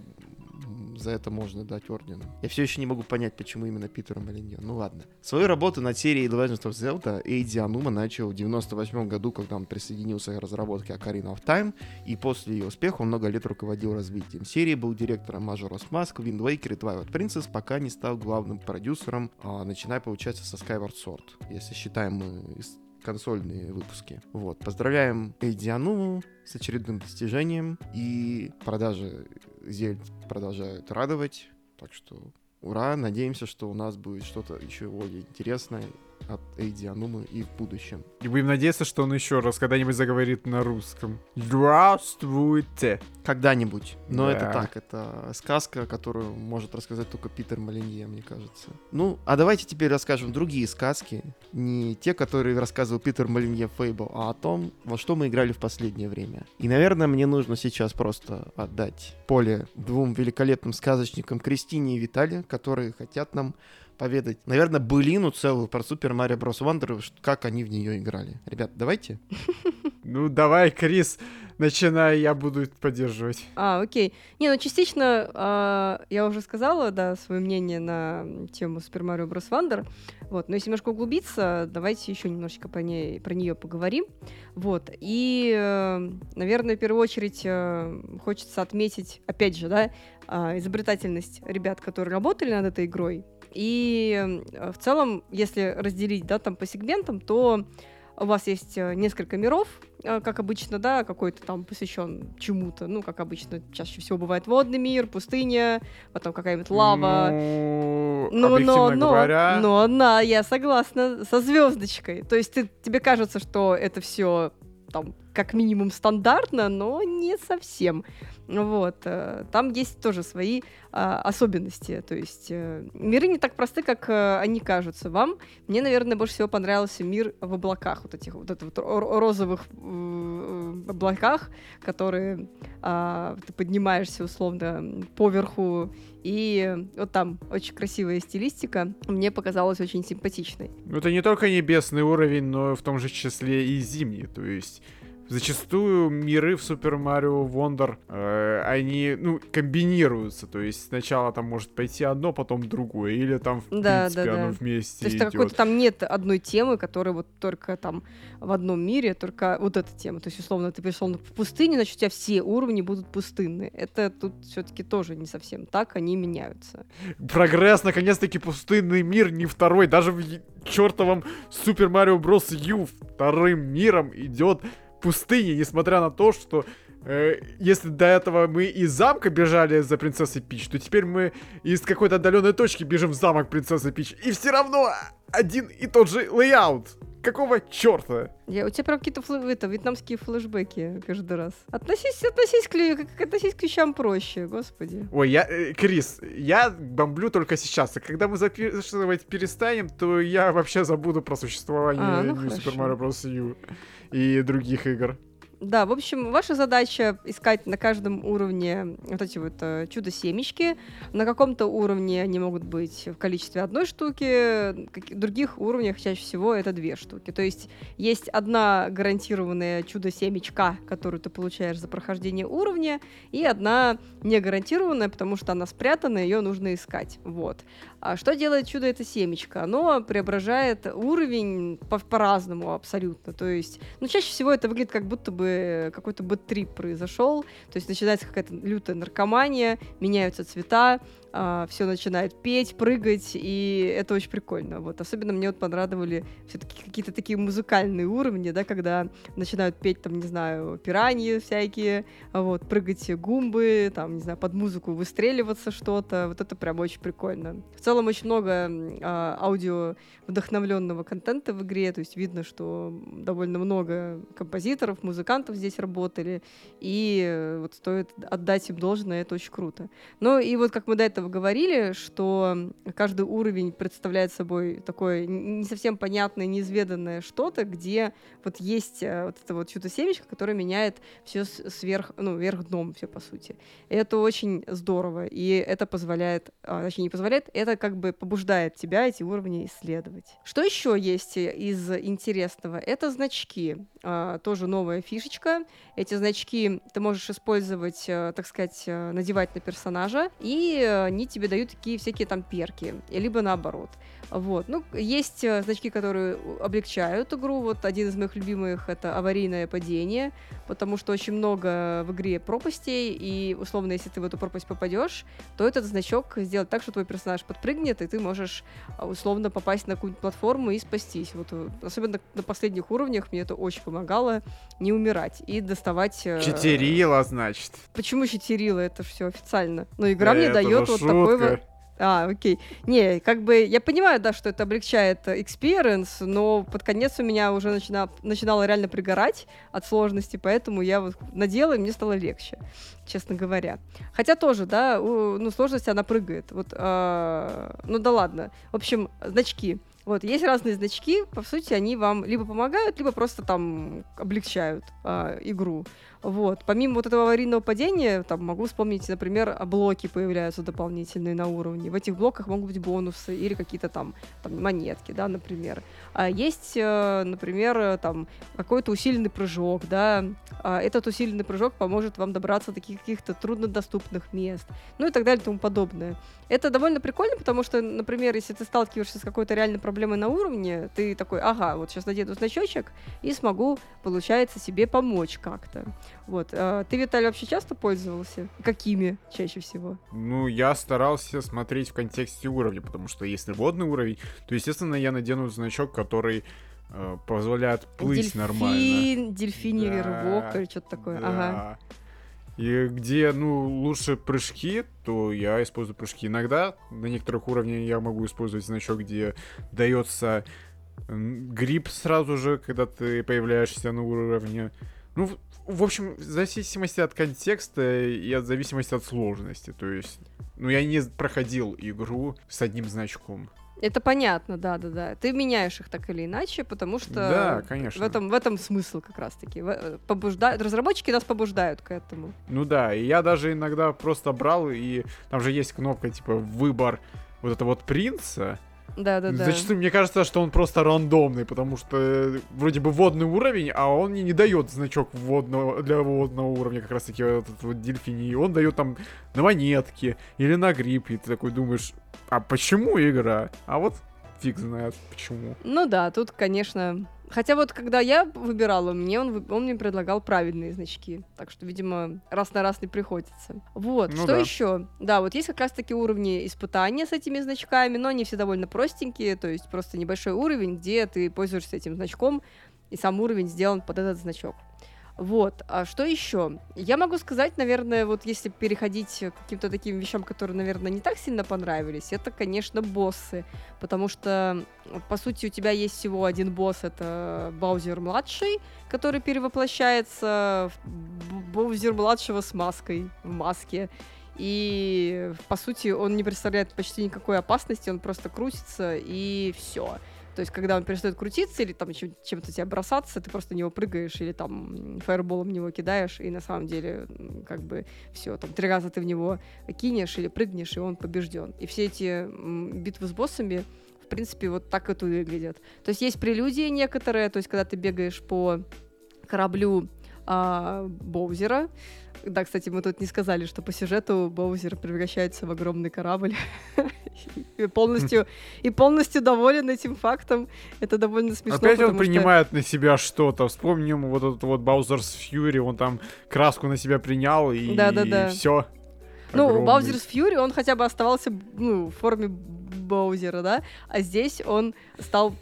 за это можно дать орден. Я все еще не могу понять, почему именно Питеру Молиньё. Ну ладно. Свою работу над серией The Legend of Zelda Эйди Анума начал в 1998 году, когда он присоединился к разработке Ocarina of Time, и после ее успеха он много лет руководил развитием серии, был директором Majora's Mask, Wind Waker и Twilight Princess, пока не стал главным продюсером, начиная, получается, со Skyward Sword, если считаем мы консольные выпуски. Вот. Поздравляем Эйди Ануму с очередным достижением, и продажи Зельд продолжают радовать, так что ура, надеемся, что у нас будет что-то еще более интересное от Эйди Анумы и в будущем. И будем надеяться, что он еще раз когда-нибудь заговорит на русском. Здравствуйте! Когда-нибудь. Но да. Это так, это сказка, которую может рассказать только Питер Молиньё, мне кажется. Ну, а давайте теперь расскажем другие сказки, не те, которые рассказывал Питер Молиньё Фейбл, а о том, во что мы играли в последнее время. И, наверное, мне нужно сейчас просто отдать поле двум великолепным сказочникам Кристине и Виталию, которые хотят нам поведать, наверное, былину целую про Super Mario Bros. Wonder, как они в нее играли. Ребят, давайте. Ну, давай, Крис, начинай, я буду поддерживать. Окей. Частично я уже сказала, да, свое мнение на тему Super Mario Bros. Wonder. Вот, но если немножко углубиться, давайте еще немножечко про нее поговорим. Вот, и, наверное, в первую очередь хочется отметить, опять же, да, изобретательность ребят, которые работали над этой игрой. И в целом, если разделить, да, там по сегментам, то у вас есть несколько миров, как обычно, да, какой-то там посвящен чему-то, ну, как обычно, чаще всего бывает водный мир, пустыня, потом какая-нибудь лава. Но я согласна со звездочкой. То есть тебе кажется, что это все там как минимум стандартно, но не совсем. Вот. Там есть тоже свои особенности. То есть миры не так просты, как они кажутся вам. Мне, наверное, больше всего понравился мир в облаках, вот этих вот, розовых облаках, которые ты поднимаешься условно поверху. И вот там очень красивая стилистика мне показалась очень симпатичной. Это не только небесный уровень, но в том же числе и зимний. То есть зачастую миры в Super Mario Wonder, они, комбинируются. То есть сначала там может пойти одно, потом другое. Или там, в принципе, оно вместе идёт. То есть какой-то там нет одной темы, которая вот только там в одном мире, только вот эта тема. То есть, условно, ты пришел в пустыню, значит, у тебя все уровни будут пустынные. Это тут все-таки тоже не совсем так, они меняются. Прогресс, наконец-таки, пустынный мир, не второй. Даже в чертовом Super Mario Bros. U вторым миром идет пустыни, несмотря на то, что если до этого мы из замка бежали за принцессой Пич, то теперь мы из какой-то отдаленной точки бежим в замок принцессы Пич, и все равно один и тот же лейаут. Какого черта? У тебя прям какие-то вьетнамские флешбеки каждый раз. Относись к вещам проще, господи. Ой, Крис, я бомблю только сейчас. А когда мы записывать перестанем, то я вообще забуду про существование Super Mario Bros. U и других игр. Да, в общем, ваша задача искать на каждом уровне вот эти вот чудо-семечки. На каком-то уровне они могут быть в количестве одной штуки, в других уровнях чаще всего это две штуки. То есть есть одна гарантированная чудо-семечка, которую ты получаешь за прохождение уровня, и одна не гарантированная, потому что она спрятана, ее нужно искать. Вот. А что делает чудо это семечко? Оно преображает уровень по-разному абсолютно. То есть, чаще всего это выглядит как будто бы какой-то бэд-трип произошел, то есть начинается какая-то лютая наркомания, меняются цвета, все начинает петь, прыгать, и это очень прикольно. Вот. Особенно мне понравились все-таки какие-то такие музыкальные уровни, да, когда начинают петь, там, не знаю, пираньи всякие, вот, прыгать гумбы, там, не знаю, под музыку выстреливаться что-то, вот это прям очень прикольно. В целом очень много аудио вдохновленного контента в игре, то есть видно, что довольно много композиторов, музыкантов здесь работали, и вот стоит отдать им должное, это очень круто. Ну и вот как мы до этого говорили, что каждый уровень представляет собой такое не совсем понятное, неизведанное что-то, где вот есть вот это вот чудо-семечко, которое меняет все вверх дном, все по сути. Это очень здорово, и это позволяет, точнее не позволяет, это как бы побуждает тебя эти уровни исследовать. Что еще есть из интересного? Это значки. Тоже новая фишечка. Эти значки ты можешь использовать, так сказать, надевать на персонажа, и они тебе дают такие всякие там перки, либо наоборот. Вот. Есть значки, которые облегчают игру. Вот один из моих любимых — это аварийное падение, потому что очень много в игре пропастей, и, условно, если ты в эту пропасть попадешь, то этот значок сделает так, что твой персонаж подпрыгнет, и ты можешь, условно, попасть на какую-нибудь платформу и спастись. Вот. Особенно на последних уровнях мне это очень помогало не умирать и доставать... Читерила, значит. Почему читерила? Это все официально. Но игра мне дает вот такой вот... А, окей. Не, как бы я понимаю, да, что это облегчает experience, но под конец у меня уже начинало реально пригорать от сложности, поэтому я вот надела, и мне стало легче, честно говоря. Хотя тоже, да, сложность, она прыгает. Вот, да ладно. В общем, значки. Вот, есть разные значки, по сути, они вам либо помогают, либо просто там облегчают игру. Вот. Помимо вот этого аварийного падения, там могу вспомнить, например, блоки появляются дополнительные на уровне. В этих блоках могут быть бонусы или какие-то там монетки, да, например. А есть, например, там какой-то усиленный прыжок, да. Этот усиленный прыжок поможет вам добраться до каких-то труднодоступных мест, и так далее, и тому подобное. Это довольно прикольно, потому что, например, если ты сталкиваешься с какой-то реальной проблемой на уровне, ты такой: ага, вот сейчас надену значочек и смогу, получается, себе помочь как-то. Вот. Ты, Виталий, вообще часто пользовался? Какими чаще всего? Я старался смотреть в контексте уровня, потому что если водный уровень, то, естественно, я надену значок, который позволяет плыть нормально. Дельфиний рывок или что-то такое. Да. Ага. И где, лучше прыжки, то я использую прыжки. Иногда на некоторых уровнях я могу использовать значок, где дается Гриб сразу же, когда ты появляешься на уровне. Ну, в общем, в зависимости от контекста и от зависимости от сложности. То есть, ну, я не проходил игру с одним значком. Это понятно, да-да-да. Ты меняешь их так или иначе, потому что да, конечно. В этом смысл как раз-таки. Разработчики нас побуждают к этому. Ну да, и я даже иногда просто брал, и там же есть кнопка, типа, выбор вот этого вот принца. Да-да-да. Зачастую мне кажется, что он просто рандомный, потому что вроде бы водный уровень, а он мне не дает значок для водного уровня, как раз-таки вот этот вот дельфиний. Он дает там на монетки или на гриб, и ты такой думаешь, а почему игра? А вот фиг знает почему. Ну да, тут, конечно... Хотя вот когда я выбирала, он мне предлагал правильные значки. Так что, видимо, раз на раз не приходится. Вот, ну что да. Еще? Да, вот есть как раз-таки уровни испытания с этими значками, но они все довольно простенькие, то есть просто небольшой уровень, где ты пользуешься этим значком, и сам уровень сделан под этот значок. Вот, а что еще? Я могу сказать, наверное, вот если переходить к каким-то таким вещам, которые, наверное, не так сильно понравились, это, конечно, боссы, потому что, по сути, у тебя есть всего один босс, это Баузер-младший, который перевоплощается в Баузер-младшего с маской, в маске, и, по сути, он не представляет почти никакой опасности, он просто крутится, и все. То есть, когда он перестает крутиться или там чем-то тебя бросаться, ты просто на него прыгаешь или там фаерболом в него кидаешь, и на самом деле, как бы, все, там, 3 раза ты в него кинешь или прыгнешь, и он побежден. И все эти битвы с боссами, в принципе, вот так это выглядит. То есть, есть прелюдии некоторые, то есть, когда ты бегаешь по кораблю Боузера. Да, кстати, мы тут не сказали, что по сюжету Боузер превращается в огромный корабль. И полностью доволен этим фактом. Это довольно смешно. Опять он принимает на себя что-то. Вспомним вот этот вот Баузерс Фьюри. Он там краску на себя принял, и все. Ну, Баузерс Фьюри, он хотя бы оставался в форме Боузера, да? А здесь он стал,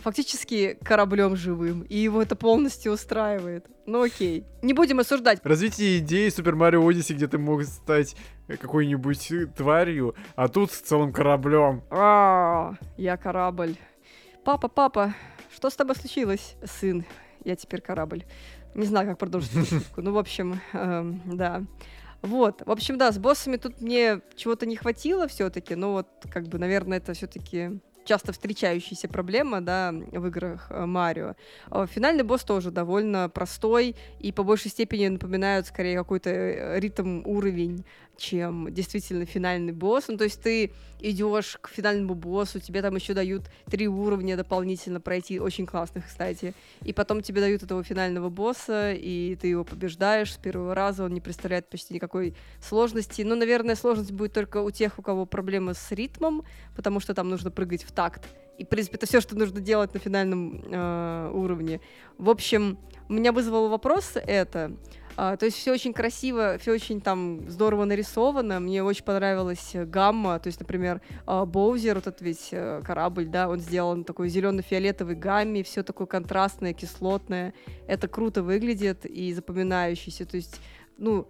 фактически кораблем живым, и его это полностью устраивает. Ну окей, не будем осуждать. Развитие идеи Super Mario Odyssey, где ты мог стать какой-нибудь тварью, а тут с целым кораблем. Я корабль. Папа, что с тобой случилось? Сын, я теперь корабль. Не знаю, как продолжить эту шутку. Ну, в общем, да. Вот, в общем, да, с боссами тут мне чего-то не хватило все-таки, но вот, как бы, наверное, это все-таки... часто встречающаяся проблема, да, в играх Марио. Финальный босс тоже довольно простой и по большей степени напоминает скорее какой-то ритм-уровень, чем действительно финальный босс. Ну, то есть ты идешь к финальному боссу, тебе там еще дают 3 уровня дополнительно пройти, очень классных, кстати. И потом тебе дают этого финального босса, и ты его побеждаешь с первого раза, он не представляет почти никакой сложности. Но, наверное, сложность будет только у тех, у кого проблемы с ритмом, потому что там нужно прыгать в такт. И, в принципе, это все, что нужно делать на финальном уровне. В общем, меня вызвало вопрос это... То есть все очень красиво, все очень там здорово нарисовано. Мне очень понравилась гамма. То есть, например, Боузер, вот этот весь корабль, да, он сделан такой зелено-фиолетовой гамме, все такое контрастное, кислотное. Это круто выглядит и запоминающееся. То есть,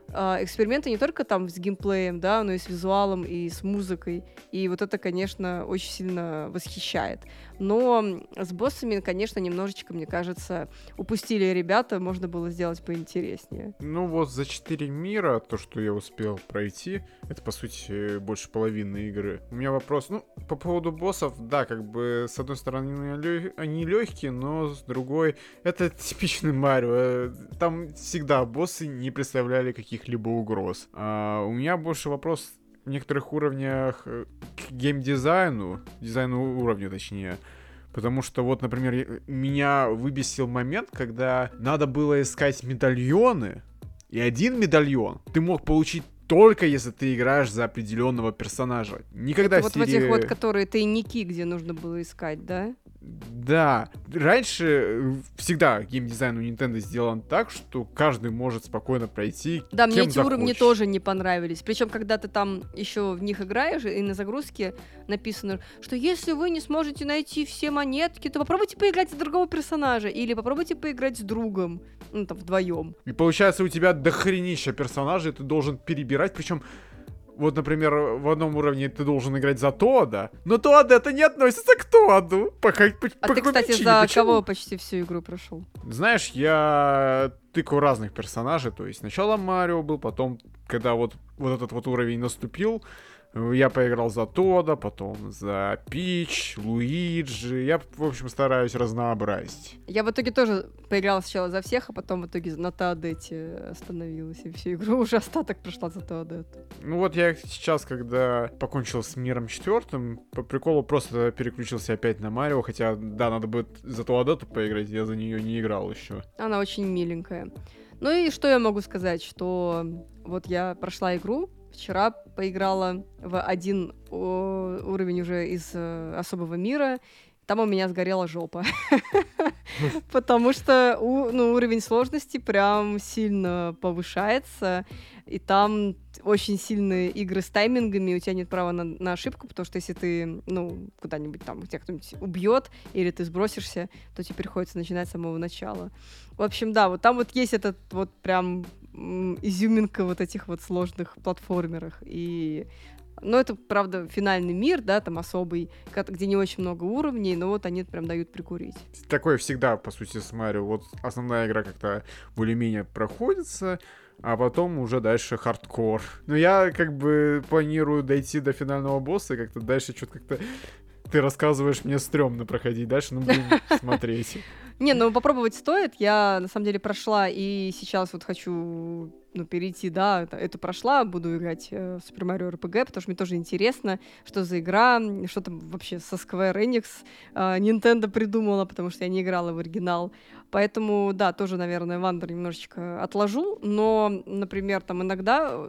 эксперименты не только там с геймплеем, да, но и с визуалом, и с музыкой. И вот это, конечно, очень сильно восхищает. Но с боссами, конечно, немножечко, мне кажется, упустили ребята, можно было сделать поинтереснее. Ну вот за 4 мира, то, что я успел пройти, это, по сути, больше половины игры. У меня вопрос, по поводу боссов, да, как бы, с одной стороны, они легкие, но с другой, это типичный Марио. Там всегда боссы не представляли каких-либо угроз. А у меня больше вопрос... в некоторых уровнях к геймдизайну, дизайну уровня, точнее. Потому что вот, например, меня выбесил момент, когда надо было искать медальоны, и один медальон ты мог получить только если ты играешь за определенного персонажа. Никогда это в серии... вот в этих вот, которые тайники, где нужно было искать, да? Да. Раньше всегда геймдизайн у Nintendo сделан так, что каждый может спокойно пройти, да, кем захочет. Да, мне эти уровни тоже не понравились. Причем, когда ты там еще в них играешь, и на загрузке написано, что если вы не сможете найти все монетки, то попробуйте поиграть с другого персонажа. Или попробуйте поиграть с другом. Там, вдвоем. И получается, у тебя дохренища персонажей, ты должен перебирать. Причем Вот, например, в одном уровне ты должен играть за Тодда, но Тодда это не относится к Тодду. А ты, кстати, за кого почти всю игру прошел? Знаешь, я тыкал разных персонажей. То есть сначала Марио был, потом, когда вот этот вот уровень наступил, я поиграл за Тодда, потом за Пич, Луиджи. Я, в общем, стараюсь разнообразить. Я в итоге тоже поиграла сначала за всех, а потом в итоге на Тоадете остановилась. И всю игру уже остаток прошла за Тоадету. Ну вот я сейчас, когда покончил с миром четвертым, по приколу просто переключился опять на Марио. Хотя, да, надо будет за Тоадету поиграть, я за нее не играл еще. Она очень миленькая. Ну и что я могу сказать, что вот я прошла игру, вчера поиграла в один уровень уже из особого мира. Там у меня сгорела жопа. Потому что уровень сложности прям сильно повышается. И там очень сильные игры с таймингами, у тебя нет права на ошибку, потому что если ты, куда-нибудь там, тебя кто-нибудь убьет, или ты сбросишься, то тебе приходится начинать с самого начала. В общем, да, вот там вот есть этот вот прям изюминка вот этих вот сложных платформерах. И... Но это, правда, финальный мир, да, там особый, где не очень много уровней, но вот они прям дают прикурить. Такое всегда, по сути, с Марио. Вот основная игра как-то более-менее проходится, а потом уже дальше хардкор. Но я как бы планирую дойти до финального босса и как-то дальше что-то как-то... Ты рассказываешь, мне стрёмно проходить дальше, но будем смотреть. Не, ну попробовать стоит. Я, на самом деле, прошла и сейчас вот хочу... перейти, да, это прошла, буду играть в Super Mario RPG, потому что мне тоже интересно, что за игра, что там вообще со Square Enix Nintendo придумала, потому что я не играла в оригинал. Поэтому, да, тоже, наверное, Wonder немножечко отложу, но, например, там иногда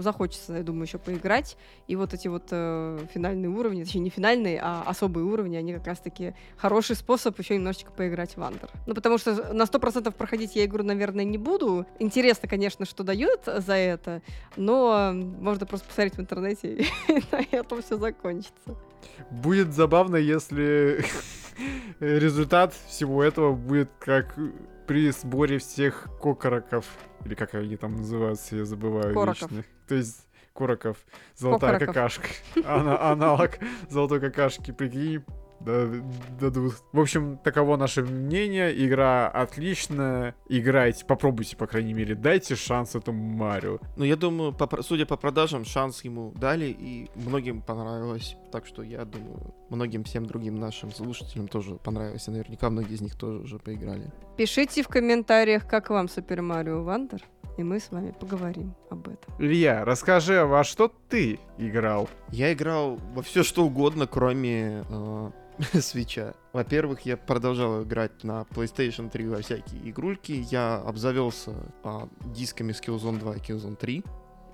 захочется, я думаю, еще поиграть, и вот эти вот финальные уровни, точнее, не финальные, а особые уровни, они как раз-таки хороший способ еще немножечко поиграть в Wonder. Ну, потому что на 100% проходить я игру, наверное, не буду. Интересно, конечно, что дают за это, но можно просто посмотреть в интернете, и на этом все закончится. Будет забавно, если результат всего этого будет как при сборе всех кокороков, или как они там называются, я забываю. Короков. Вечно. То есть короков, золотая какашка, аналог золотой какашки, прикинь. Дадут. В общем, таково наше мнение. Игра отличная. Играйте, попробуйте, по крайней мере. Дайте шанс этому Марио. Ну, я думаю, судя по продажам, шанс ему дали, и многим понравилось. Так что, я думаю, многим всем другим нашим слушателям тоже понравилось. И наверняка многие из них тоже уже поиграли. Пишите в комментариях, как вам Super Mario Wonder, и мы с вами поговорим об этом. Илья, расскажи, во что ты играл? Я играл во все что угодно, кроме... Свитча. Во-первых, я продолжал играть на PlayStation 3 во всякие игрульки. Я обзавелся дисками с Killzone 2 и Killzone 3.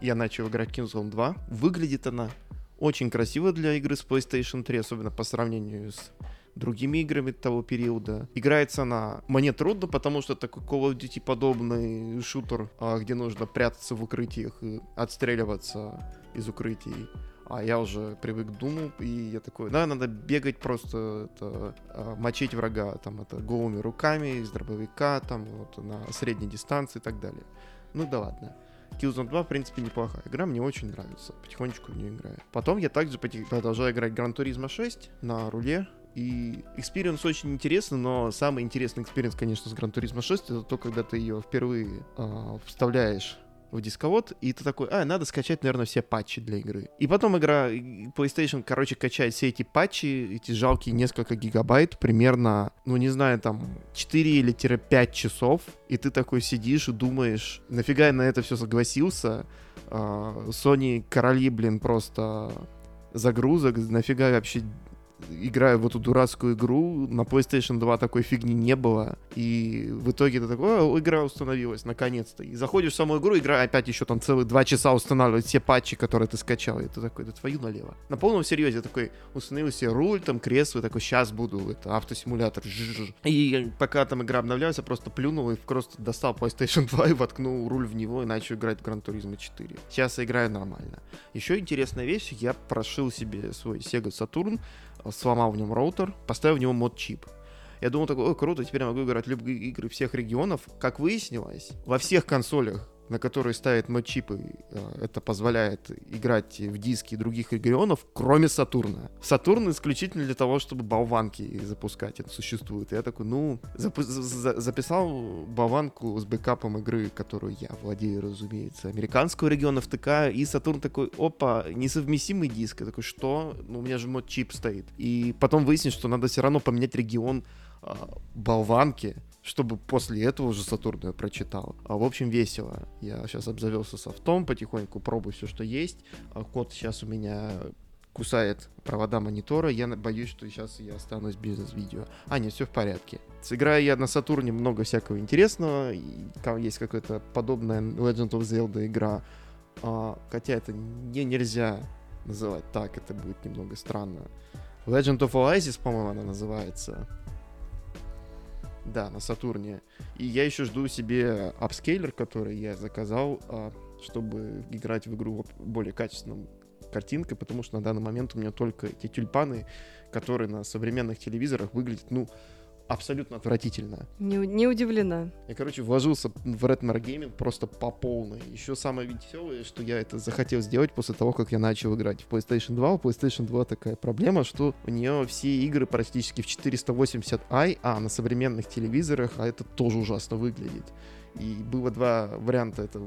Я начал играть Killzone 2. Выглядит она очень красиво для игры с PlayStation 3, особенно по сравнению с другими играми того периода. Играется она мне трудно, потому что такой Call of Duty подобный шутер, где нужно прятаться в укрытиях и отстреливаться из укрытий. А я уже привык к Думу, и я такой, да, надо бегать просто, мочить врага, там, это голыми руками, из дробовика, там, вот, на средней дистанции и так далее. Ну да ладно. Killzone 2, в принципе, неплохая игра, мне очень нравится, потихонечку в нее играю. Потом я также продолжаю играть Gran Turismo 6 на руле, и экспириенс очень интересный, но самый интересный экспириенс, конечно, с Gran Turismo 6, это то, когда ты ее впервые вставляешь в дисковод, и ты такой, надо скачать, наверное, все патчи для игры. И потом игра PlayStation, короче, качает все эти патчи, эти жалкие несколько гигабайт, примерно, 4 или 5 часов, и ты такой сидишь и думаешь, нафига я на это все согласился, Sony короли, просто загрузок, нафига я вообще играю в эту дурацкую игру, на PlayStation 2 такой фигни не было, и в итоге ты такой, игра установилась, наконец-то. И заходишь в саму игру, игра опять еще там целых 2 часа устанавливает все патчи, которые ты скачал, и ты такой, да твою налево. На полном серьезе такой, установил себе руль, там, кресло, и такой, сейчас буду, это автосимулятор, и пока там игра обновлялась, я просто плюнул и просто достал PlayStation 2 и воткнул руль в него и начал играть в Gran Turismo 4. Сейчас я играю нормально. Еще интересная вещь, я прошил себе свой Sega Saturn, сломал в нем роутер, поставил в него мод-чип. Я думал такой, круто, теперь я могу играть в любые игры всех регионов. Как выяснилось, во всех консолях на которые ставят мод-чипы, это позволяет играть в диски других регионов, кроме Сатурна. Сатурн исключительно для того, чтобы болванки запускать, это существует. И я такой, записал болванку с бэкапом игры, которую я владею, разумеется, американского региона втыкаю, и Сатурн такой, опа, несовместимый диск. Я такой, что? У меня же мод-чип стоит. И потом выяснилось, что надо все равно поменять регион болванки, чтобы после этого уже Сатурну я прочитал. В общем, весело. Я сейчас обзавелся софтом, потихоньку пробую все, что есть. Кот сейчас у меня кусает провода монитора. Я боюсь, что сейчас я останусь без видео. Нет, все в порядке. Сыграю я на Сатурне много всякого интересного. Там есть какая-то подобная Legend of Zelda игра. Хотя это нельзя называть так, это будет немного странно. Legend of Oasis, по-моему, она называется. Да, на Сатурне. И я еще жду себе апскейлер, который я заказал, чтобы играть в игру более качественной картинкой, потому что на данный момент у меня только эти тюльпаны, которые на современных телевизорах выглядят, абсолютно отвратительно. Не удивлена. Я, вложился в Redmar Gaming просто по полной. Еще самое веселое, что я это захотел сделать после того, как я начал играть в PlayStation 2. У PlayStation 2 такая проблема, что у нее все игры практически в 480i, а на современных телевизорах, это тоже ужасно выглядит. И было два варианта это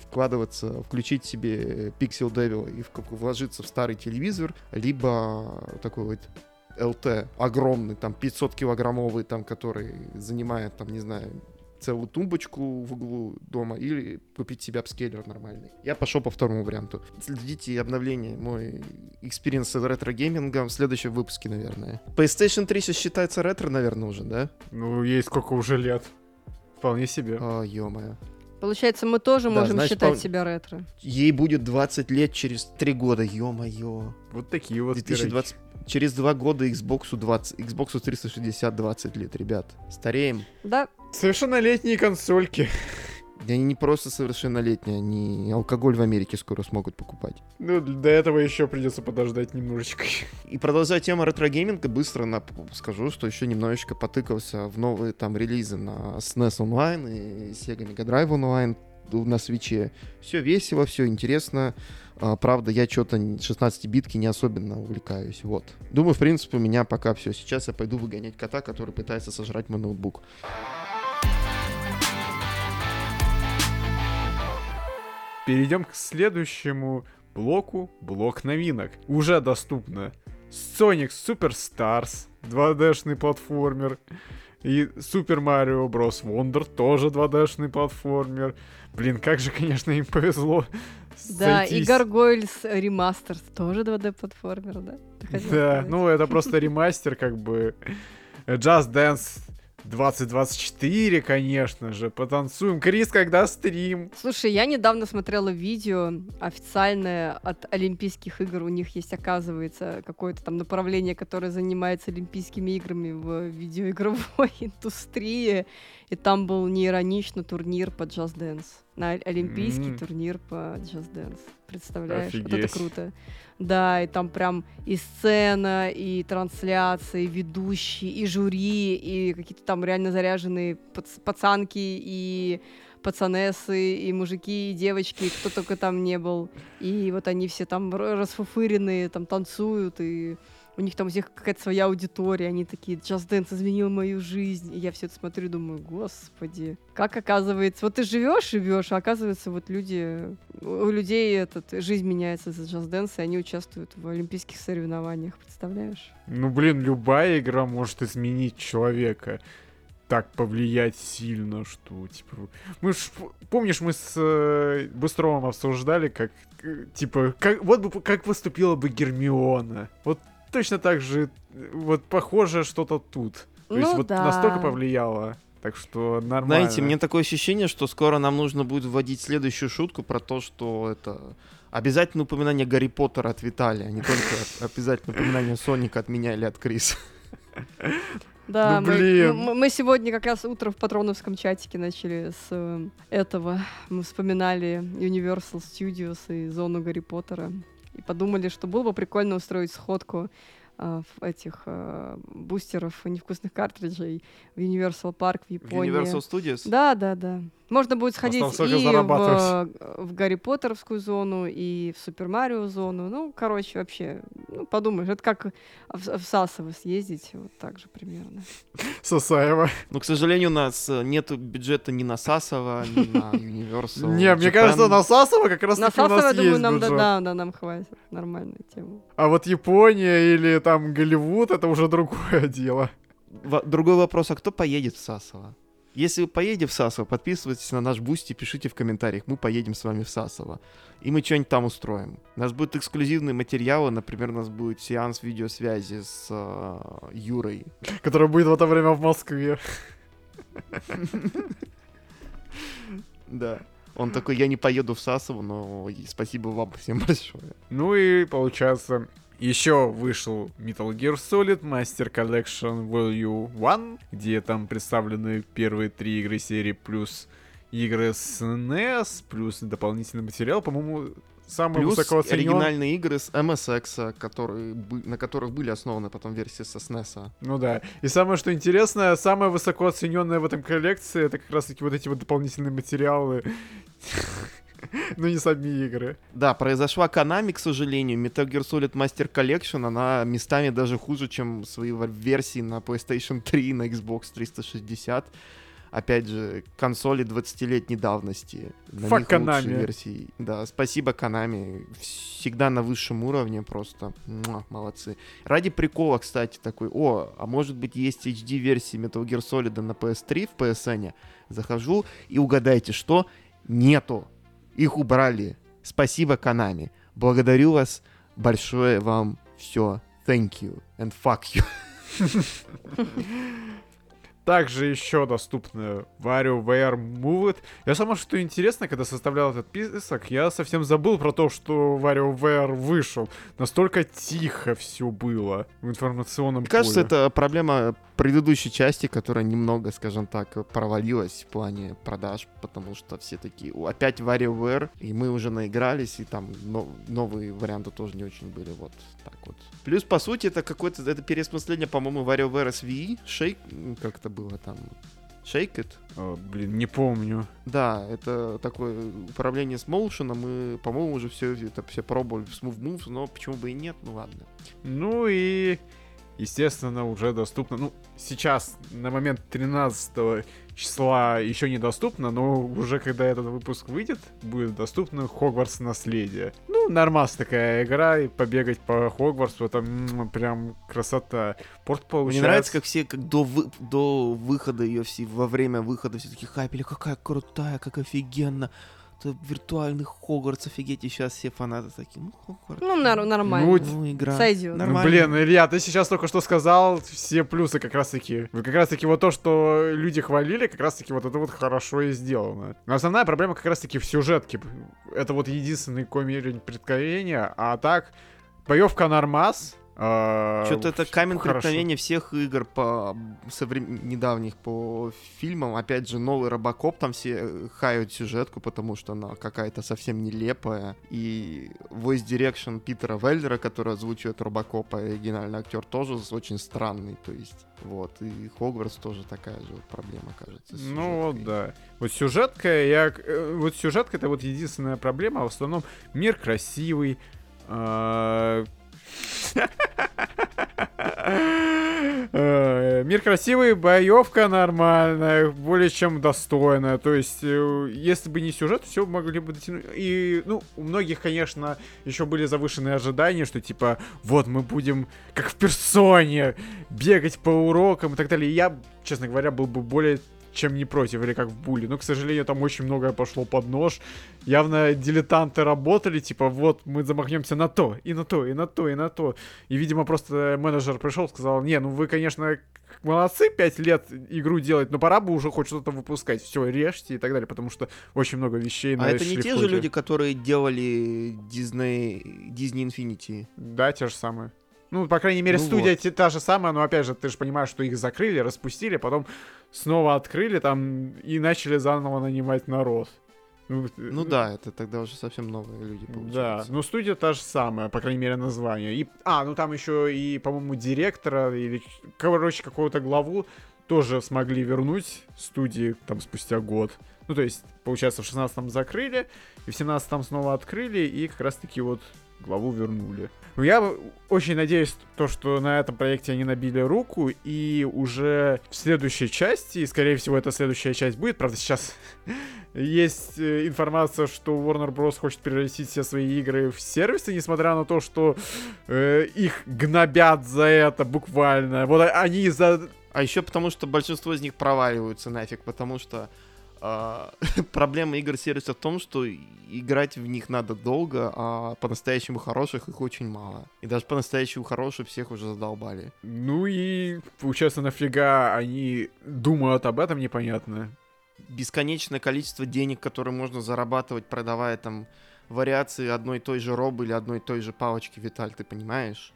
вкладываться, включить себе Pixel Devil и вложиться в старый телевизор, либо такой вот ЛТ огромный, 500-килограммовый, который занимает, целую тумбочку в углу дома, или купить себе апскейлер нормальный. Я пошел по второму варианту. Следите обновление, мой экспириенс с ретро-геймингом в следующем выпуске, наверное. PlayStation 3 сейчас считается ретро, наверное, уже, да? Ей сколько уже лет. Вполне себе. Ё-моё. Получается, мы тоже можем считать себя ретро. Ей будет 20 лет через 3 года, ё-моё. Вот такие вот 2020. Через 2 года Xbox'у 360 20 лет, ребят. Стареем. Да. Совершеннолетние консольки. И они не просто совершеннолетние, они алкоголь в Америке скоро смогут покупать. До этого еще придется подождать немножечко. И продолжая тему ретро-гейминга, быстро скажу, что еще немножечко потыкался в новые релизы на SNES Online и Sega Mega Drive Online на Свиче. Все весело, все интересно. Правда, я что-то 16-битки не особенно увлекаюсь. Вот. Думаю, в принципе, у меня пока все. Сейчас я пойду выгонять кота, который пытается сожрать мой ноутбук. Перейдем к следующему блоку. Блок новинок. Уже доступно Sonic Superstars, 2D-шный платформер. И Super Mario Bros. Wonder, тоже 2D-шный платформер. Блин, как же, конечно, им повезло. Да, и Gargoyles Remasters, тоже 2D-платформер, да? Да, это просто ремастер, Just Dance 2024, конечно же. Потанцуем. Крис, когда стрим? Слушай, я недавно смотрела видео официальное от Олимпийских игр. У них есть, оказывается, какое-то направление, которое занимается Олимпийскими играми в видеоигровой индустрии. И там был неиронично турнир по Just Dance. На Олимпийский турнир по Just Dance. Представляешь? Офигеть. Вот это круто. Да, и там прям и сцена, и трансляции, и ведущие, и жюри, и какие-то там реально заряженные пацанки, и пацанессы, и мужики, и девочки, и кто только там не был. И вот они все там расфуфыренные, там танцуют, и у них там у всех какая-то своя аудитория, они такие, Just Dance изменил мою жизнь. И я все это смотрю и думаю, господи, как оказывается, вот ты живешь, а оказывается, вот у людей жизнь меняется из-за Just Dance, и они участвуют в олимпийских соревнованиях, представляешь? Любая игра может изменить человека, так повлиять сильно, что, помнишь, мы с Быстровым обсуждали, как поступила бы Гермиона, Точно так же, похоже что-то тут. То есть настолько повлияло, так что нормально. Знаете, мне такое ощущение, что скоро нам нужно будет вводить следующую шутку про то, что это обязательное упоминание Гарри Поттера от Виталия, не только обязательное упоминание Соника от меня или от Криса. Да, мы сегодня как раз утром в патроновском чатике начали с этого. Мы вспоминали Universal Studios и зону Гарри Поттера. И подумали, что было бы прикольно устроить сходку этих бустеров и невкусных картриджей в Universal Park в Японии. В Universal Studios? Да. Можно будет сходить и в Гарри Поттеровскую зону, и в Супер Марио зону. Ну, короче, вообще, ну, подумаешь, это как в Сасово съездить, вот так же примерно. Сасаево. Ну, к сожалению, у нас нет бюджета ни на Сасово, ни на Universal. Не, мне кажется, на Сасово как раз таки у нас есть бюджет. На Сасово, думаю, нам хватит. Нормальная тема. А вот Япония или там Голливуд, это уже другое дело. Другой вопрос, а кто поедет в Сасово? Если вы поедете в Сасово, подписывайтесь на наш Boosty, пишите в комментариях, мы поедем с вами в Сасово, и мы что-нибудь там устроим. У нас будут эксклюзивные материалы, например, у нас будет сеанс видеосвязи с Юрой. Который будет в это время в Москве. Да. Он такой, я не поеду в Сасово, но спасибо вам всем большое. Ну и получается... Еще вышел Metal Gear Solid Master Collection Volume 1, где там представлены первые 3 игры серии, плюс игры с NES, плюс дополнительный материал, по-моему, самый высоко оценен. Плюс оригинальные игры с MSX, на которых были основаны потом версии со SNES. Ну да, и самое что интересное, самое высоко оцененное в этом коллекции, это как раз таки вот эти вот дополнительные материалы. Ну, не сами игры. Да, произошла Konami, к сожалению. Metal Gear Solid Master Collection, она местами даже хуже, чем свои версии на PlayStation 3 и на Xbox 360. Опять же, консоли 20-летней давности. Фак Konami. Да, спасибо Konami. Всегда на высшем уровне просто. Молодцы. Ради прикола, кстати, такой. О, а может быть есть HD-версии Metal Gear Solid на PS3 в PSN? Захожу и угадайте, что нету. Их убрали. Спасибо, Konami. Благодарю вас. Большое вам все. Thank you and fuck you. Также еще доступно WarioWare Move It. Я самое что интересно, когда составлял этот список, я совсем забыл про то, что WarioWare вышел. Настолько тихо все было в информационном поле. Мне кажется, это проблема предыдущей части, которая немного, скажем так, провалилась в плане продаж, потому что все такие, опять WarioWare, и мы уже наигрались, и там новые варианты тоже не очень были, вот так вот. Плюс, по сути, это какое-то, это переосмысление, по-моему, WarioWare SVE, Shake, как-то было там, Shake It? Блин, не помню. Да, это такое управление с моушеном, мы, по-моему, уже все пробовали в Smooth Moves, но почему бы и нет, ну ладно. Ну и... Естественно, уже доступно. Ну, сейчас, на момент 13 числа еще недоступно, но уже когда этот выпуск выйдет, будет доступно Хогвартс Наследие. Ну, нормас такая игра, и побегать по Хогвартсу, это прям красота. Порт получается... Мне нравится, как все как до выхода ее, все во время выхода все такие хайпели, какая крутая, как офигенно. Виртуальных Хогвартс, офигеть, и сейчас все фанаты такие, ну, Хогвартс. Ну, нормально. Ну, игра. Сойдет. Нормально. Блин, Илья, ты сейчас только что сказал все плюсы как раз-таки. Как раз-таки вот то, что люди хвалили, как раз-таки вот это вот хорошо и сделано. Но основная проблема как раз-таки в сюжетке. Это вот единственный коммерческий преткновение, а так, боевка нормас. Что-то это камень преткновения всех игр по недавних по фильмам. Опять же, новый Робокоп, там все хают сюжетку, потому что она какая-то совсем нелепая. И voice direction Питера Веллера, который озвучивает Робокопа, оригинальный актер, тоже очень странный, то есть, вот. И Хогвартс тоже такая же вот проблема, кажется. Ну вот, да. Вот сюжетка, вот сюжетка — это вот единственная проблема, а в основном мир красивый, мир красивый, боевка нормальная, более чем достойная. То есть, если бы не сюжет, все могли бы дотянуть. И, ну, у многих, конечно, еще были завышенные ожидания, что типа, вот мы будем, как в персоне, бегать по урокам и так далее. И я, честно говоря, был бы более чем не против, или как в Булли. Но, к сожалению, там очень многое пошло под нож. Явно дилетанты работали, типа, вот, мы замахнемся на то, и на то, и на то, и на то. И, видимо, просто менеджер пришел, сказал, не, ну вы, конечно, молодцы, 5 лет игру делать, но пора бы уже хоть что-то выпускать. Все, режьте и так далее, потому что очень много вещей на это не те же люди, которые делали Disney Infinity? Да, те же самые. Ну, по крайней мере, студия та же самая, но, опять же, ты же понимаешь, что их закрыли, распустили, потом снова открыли там и начали заново нанимать народ. Ну да, это тогда уже совсем новые люди получаются. Да, но студия та же самая, по крайней мере, название. И, ну там еще и, по-моему, директора или, короче, какого-то главу тоже смогли вернуть студии там спустя год. Ну, то есть, получается, в 16-м закрыли, и в 17-м снова открыли, и как раз-таки вот главу вернули. Я очень надеюсь, то, что на этом проекте они набили руку, и уже в следующей части, и, скорее всего, эта следующая часть будет, правда, сейчас есть информация, что Warner Bros. Хочет превратить все свои игры в сервисы, несмотря на то, что их гнобят за это буквально. Вот они за... А еще потому, что большинство из них проваливаются нафиг, потому что проблема игр-сервиса в том, что играть в них надо долго, а по-настоящему хороших их очень мало. И даже по-настоящему хороших всех уже задолбали. Ну и, получается, нафига они думают об этом, непонятно. Бесконечное количество денег, которые можно зарабатывать, продавая там вариации одной и той же робы или одной и той же палочки, Виталь, ты понимаешь?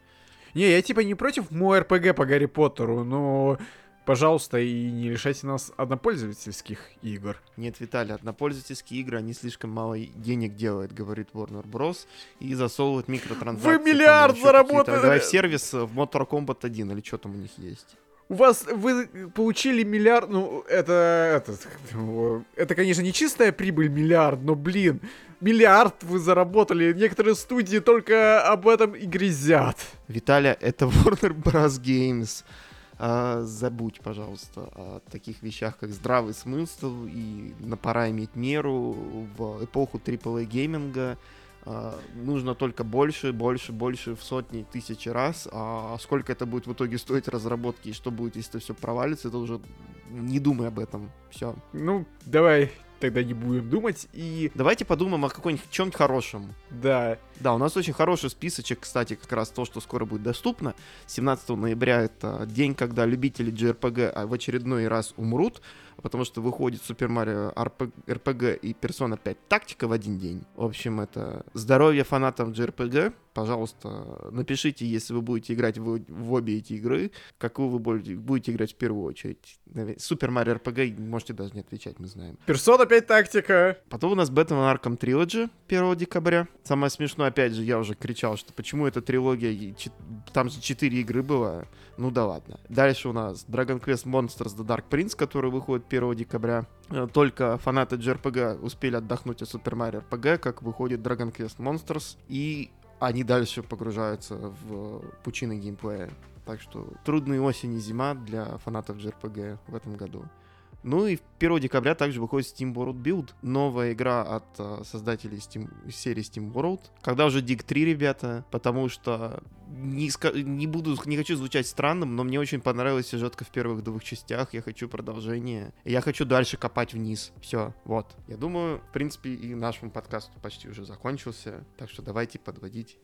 Не, я типа не против мой РПГ по Гарри Поттеру, но... Пожалуйста, и не лишайте нас однопользовательских игр. Нет, Виталий, однопользовательские игры, они слишком мало денег делают, говорит Warner Bros. И засовывают микротранзакции. Вы миллиард заработали! Давай в сервис в Mortal Kombat 1, или что там у них есть. У вас, вы получили миллиард, ну, это, конечно, не чистая прибыль миллиард, но, блин, миллиард вы заработали. Некоторые студии только об этом и грязят. Виталий, это Warner Bros. Games. Забудь, пожалуйста, о таких вещах, как здравый смысл, и пора иметь меру в эпоху AAA гейминга. Нужно только больше в сотни тысячи раз. А сколько это будет в итоге стоить разработки, и что будет, если это все провалится, это уже не думай об этом. Все. Ну, давай тогда не будем думать и... Давайте подумаем о каком-нибудь чем-то хорошем. Да. Да, у нас очень хороший списочек, кстати, как раз то, что скоро будет доступно. 17 ноября это день, когда любители JRPG в очередной раз умрут, потому что выходит Super Mario RPG и Persona 5 Тактика в один день. В общем, это здоровье фанатам JRPG. Пожалуйста, напишите, если вы будете играть в обе эти игры, какую вы будете играть в первую очередь. Super Mario RPG можете даже не отвечать, мы знаем. Persona 5 Тактика. Потом у нас Batman Arkham Trilogy 1 декабря. Самое смешное, опять же, я уже кричал, что почему эта трилогия, там же 4 игры было. Ну да ладно. Дальше у нас Dragon Quest Monsters The Dark Prince, который выходит 1 декабря. Только фанаты JRPG успели отдохнуть от Super Mario RPG, как выходит Dragon Quest Monsters, и они дальше погружаются в пучины геймплея. Так что трудные осень и зима для фанатов JRPG в этом году. Ну и 1 декабря также выходит Steam World Build, новая игра от создателей серии Steam World. Когда уже Dig 3, ребята, потому что не хочу звучать странным, но мне очень понравилась сюжетка в первых 2 частях, я хочу продолжение, я хочу дальше копать вниз. Все, вот. Я думаю, в принципе, и наш подкаст почти уже закончился, так что давайте подводить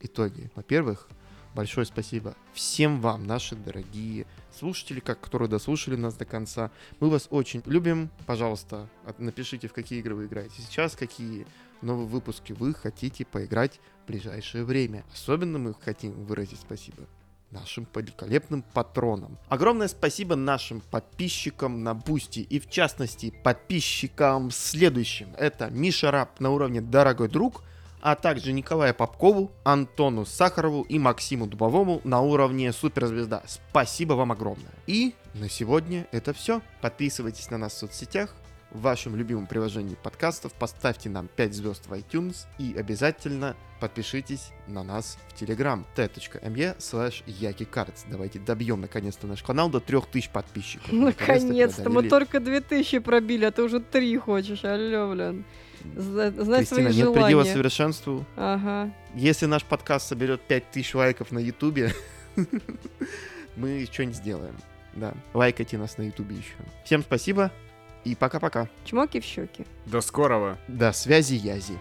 итоги. Во-первых, большое спасибо всем вам, наши дорогие слушатели, которые дослушали нас до конца. Мы вас очень любим. Пожалуйста, напишите, в какие игры вы играете сейчас, какие новые выпуски вы хотите поиграть в ближайшее время. Особенно мы хотим выразить спасибо нашим великолепным патронам. Огромное спасибо нашим подписчикам на Boosty, и в частности подписчикам следующим. Это Миша Раб на уровне «Дорогой друг», а также Николаю Попкову, Антону Сахарову и Максиму Дубовому на уровне «Суперзвезда». Спасибо вам огромное. И на сегодня это все. Подписывайтесь на нас в соцсетях, в вашем любимом приложении подкастов, поставьте нам 5 звезд в iTunes и обязательно подпишитесь на нас в Telegram t.me/yakikarts. Давайте добьем наконец-то наш канал до 3000 подписчиков. Наконец-то, мы только 2000 пробили, а ты уже 3 хочешь, алло, блин. Знать Кристина, свои желания. Нет предела совершенству. Ага. Если наш подкаст соберет 5000 лайков на Ютубе, мы что-нибудь сделаем. Да, лайкайте нас на Ютубе еще. Всем спасибо и пока-пока. Чмоки в щеки. До скорого. До связи, Язи.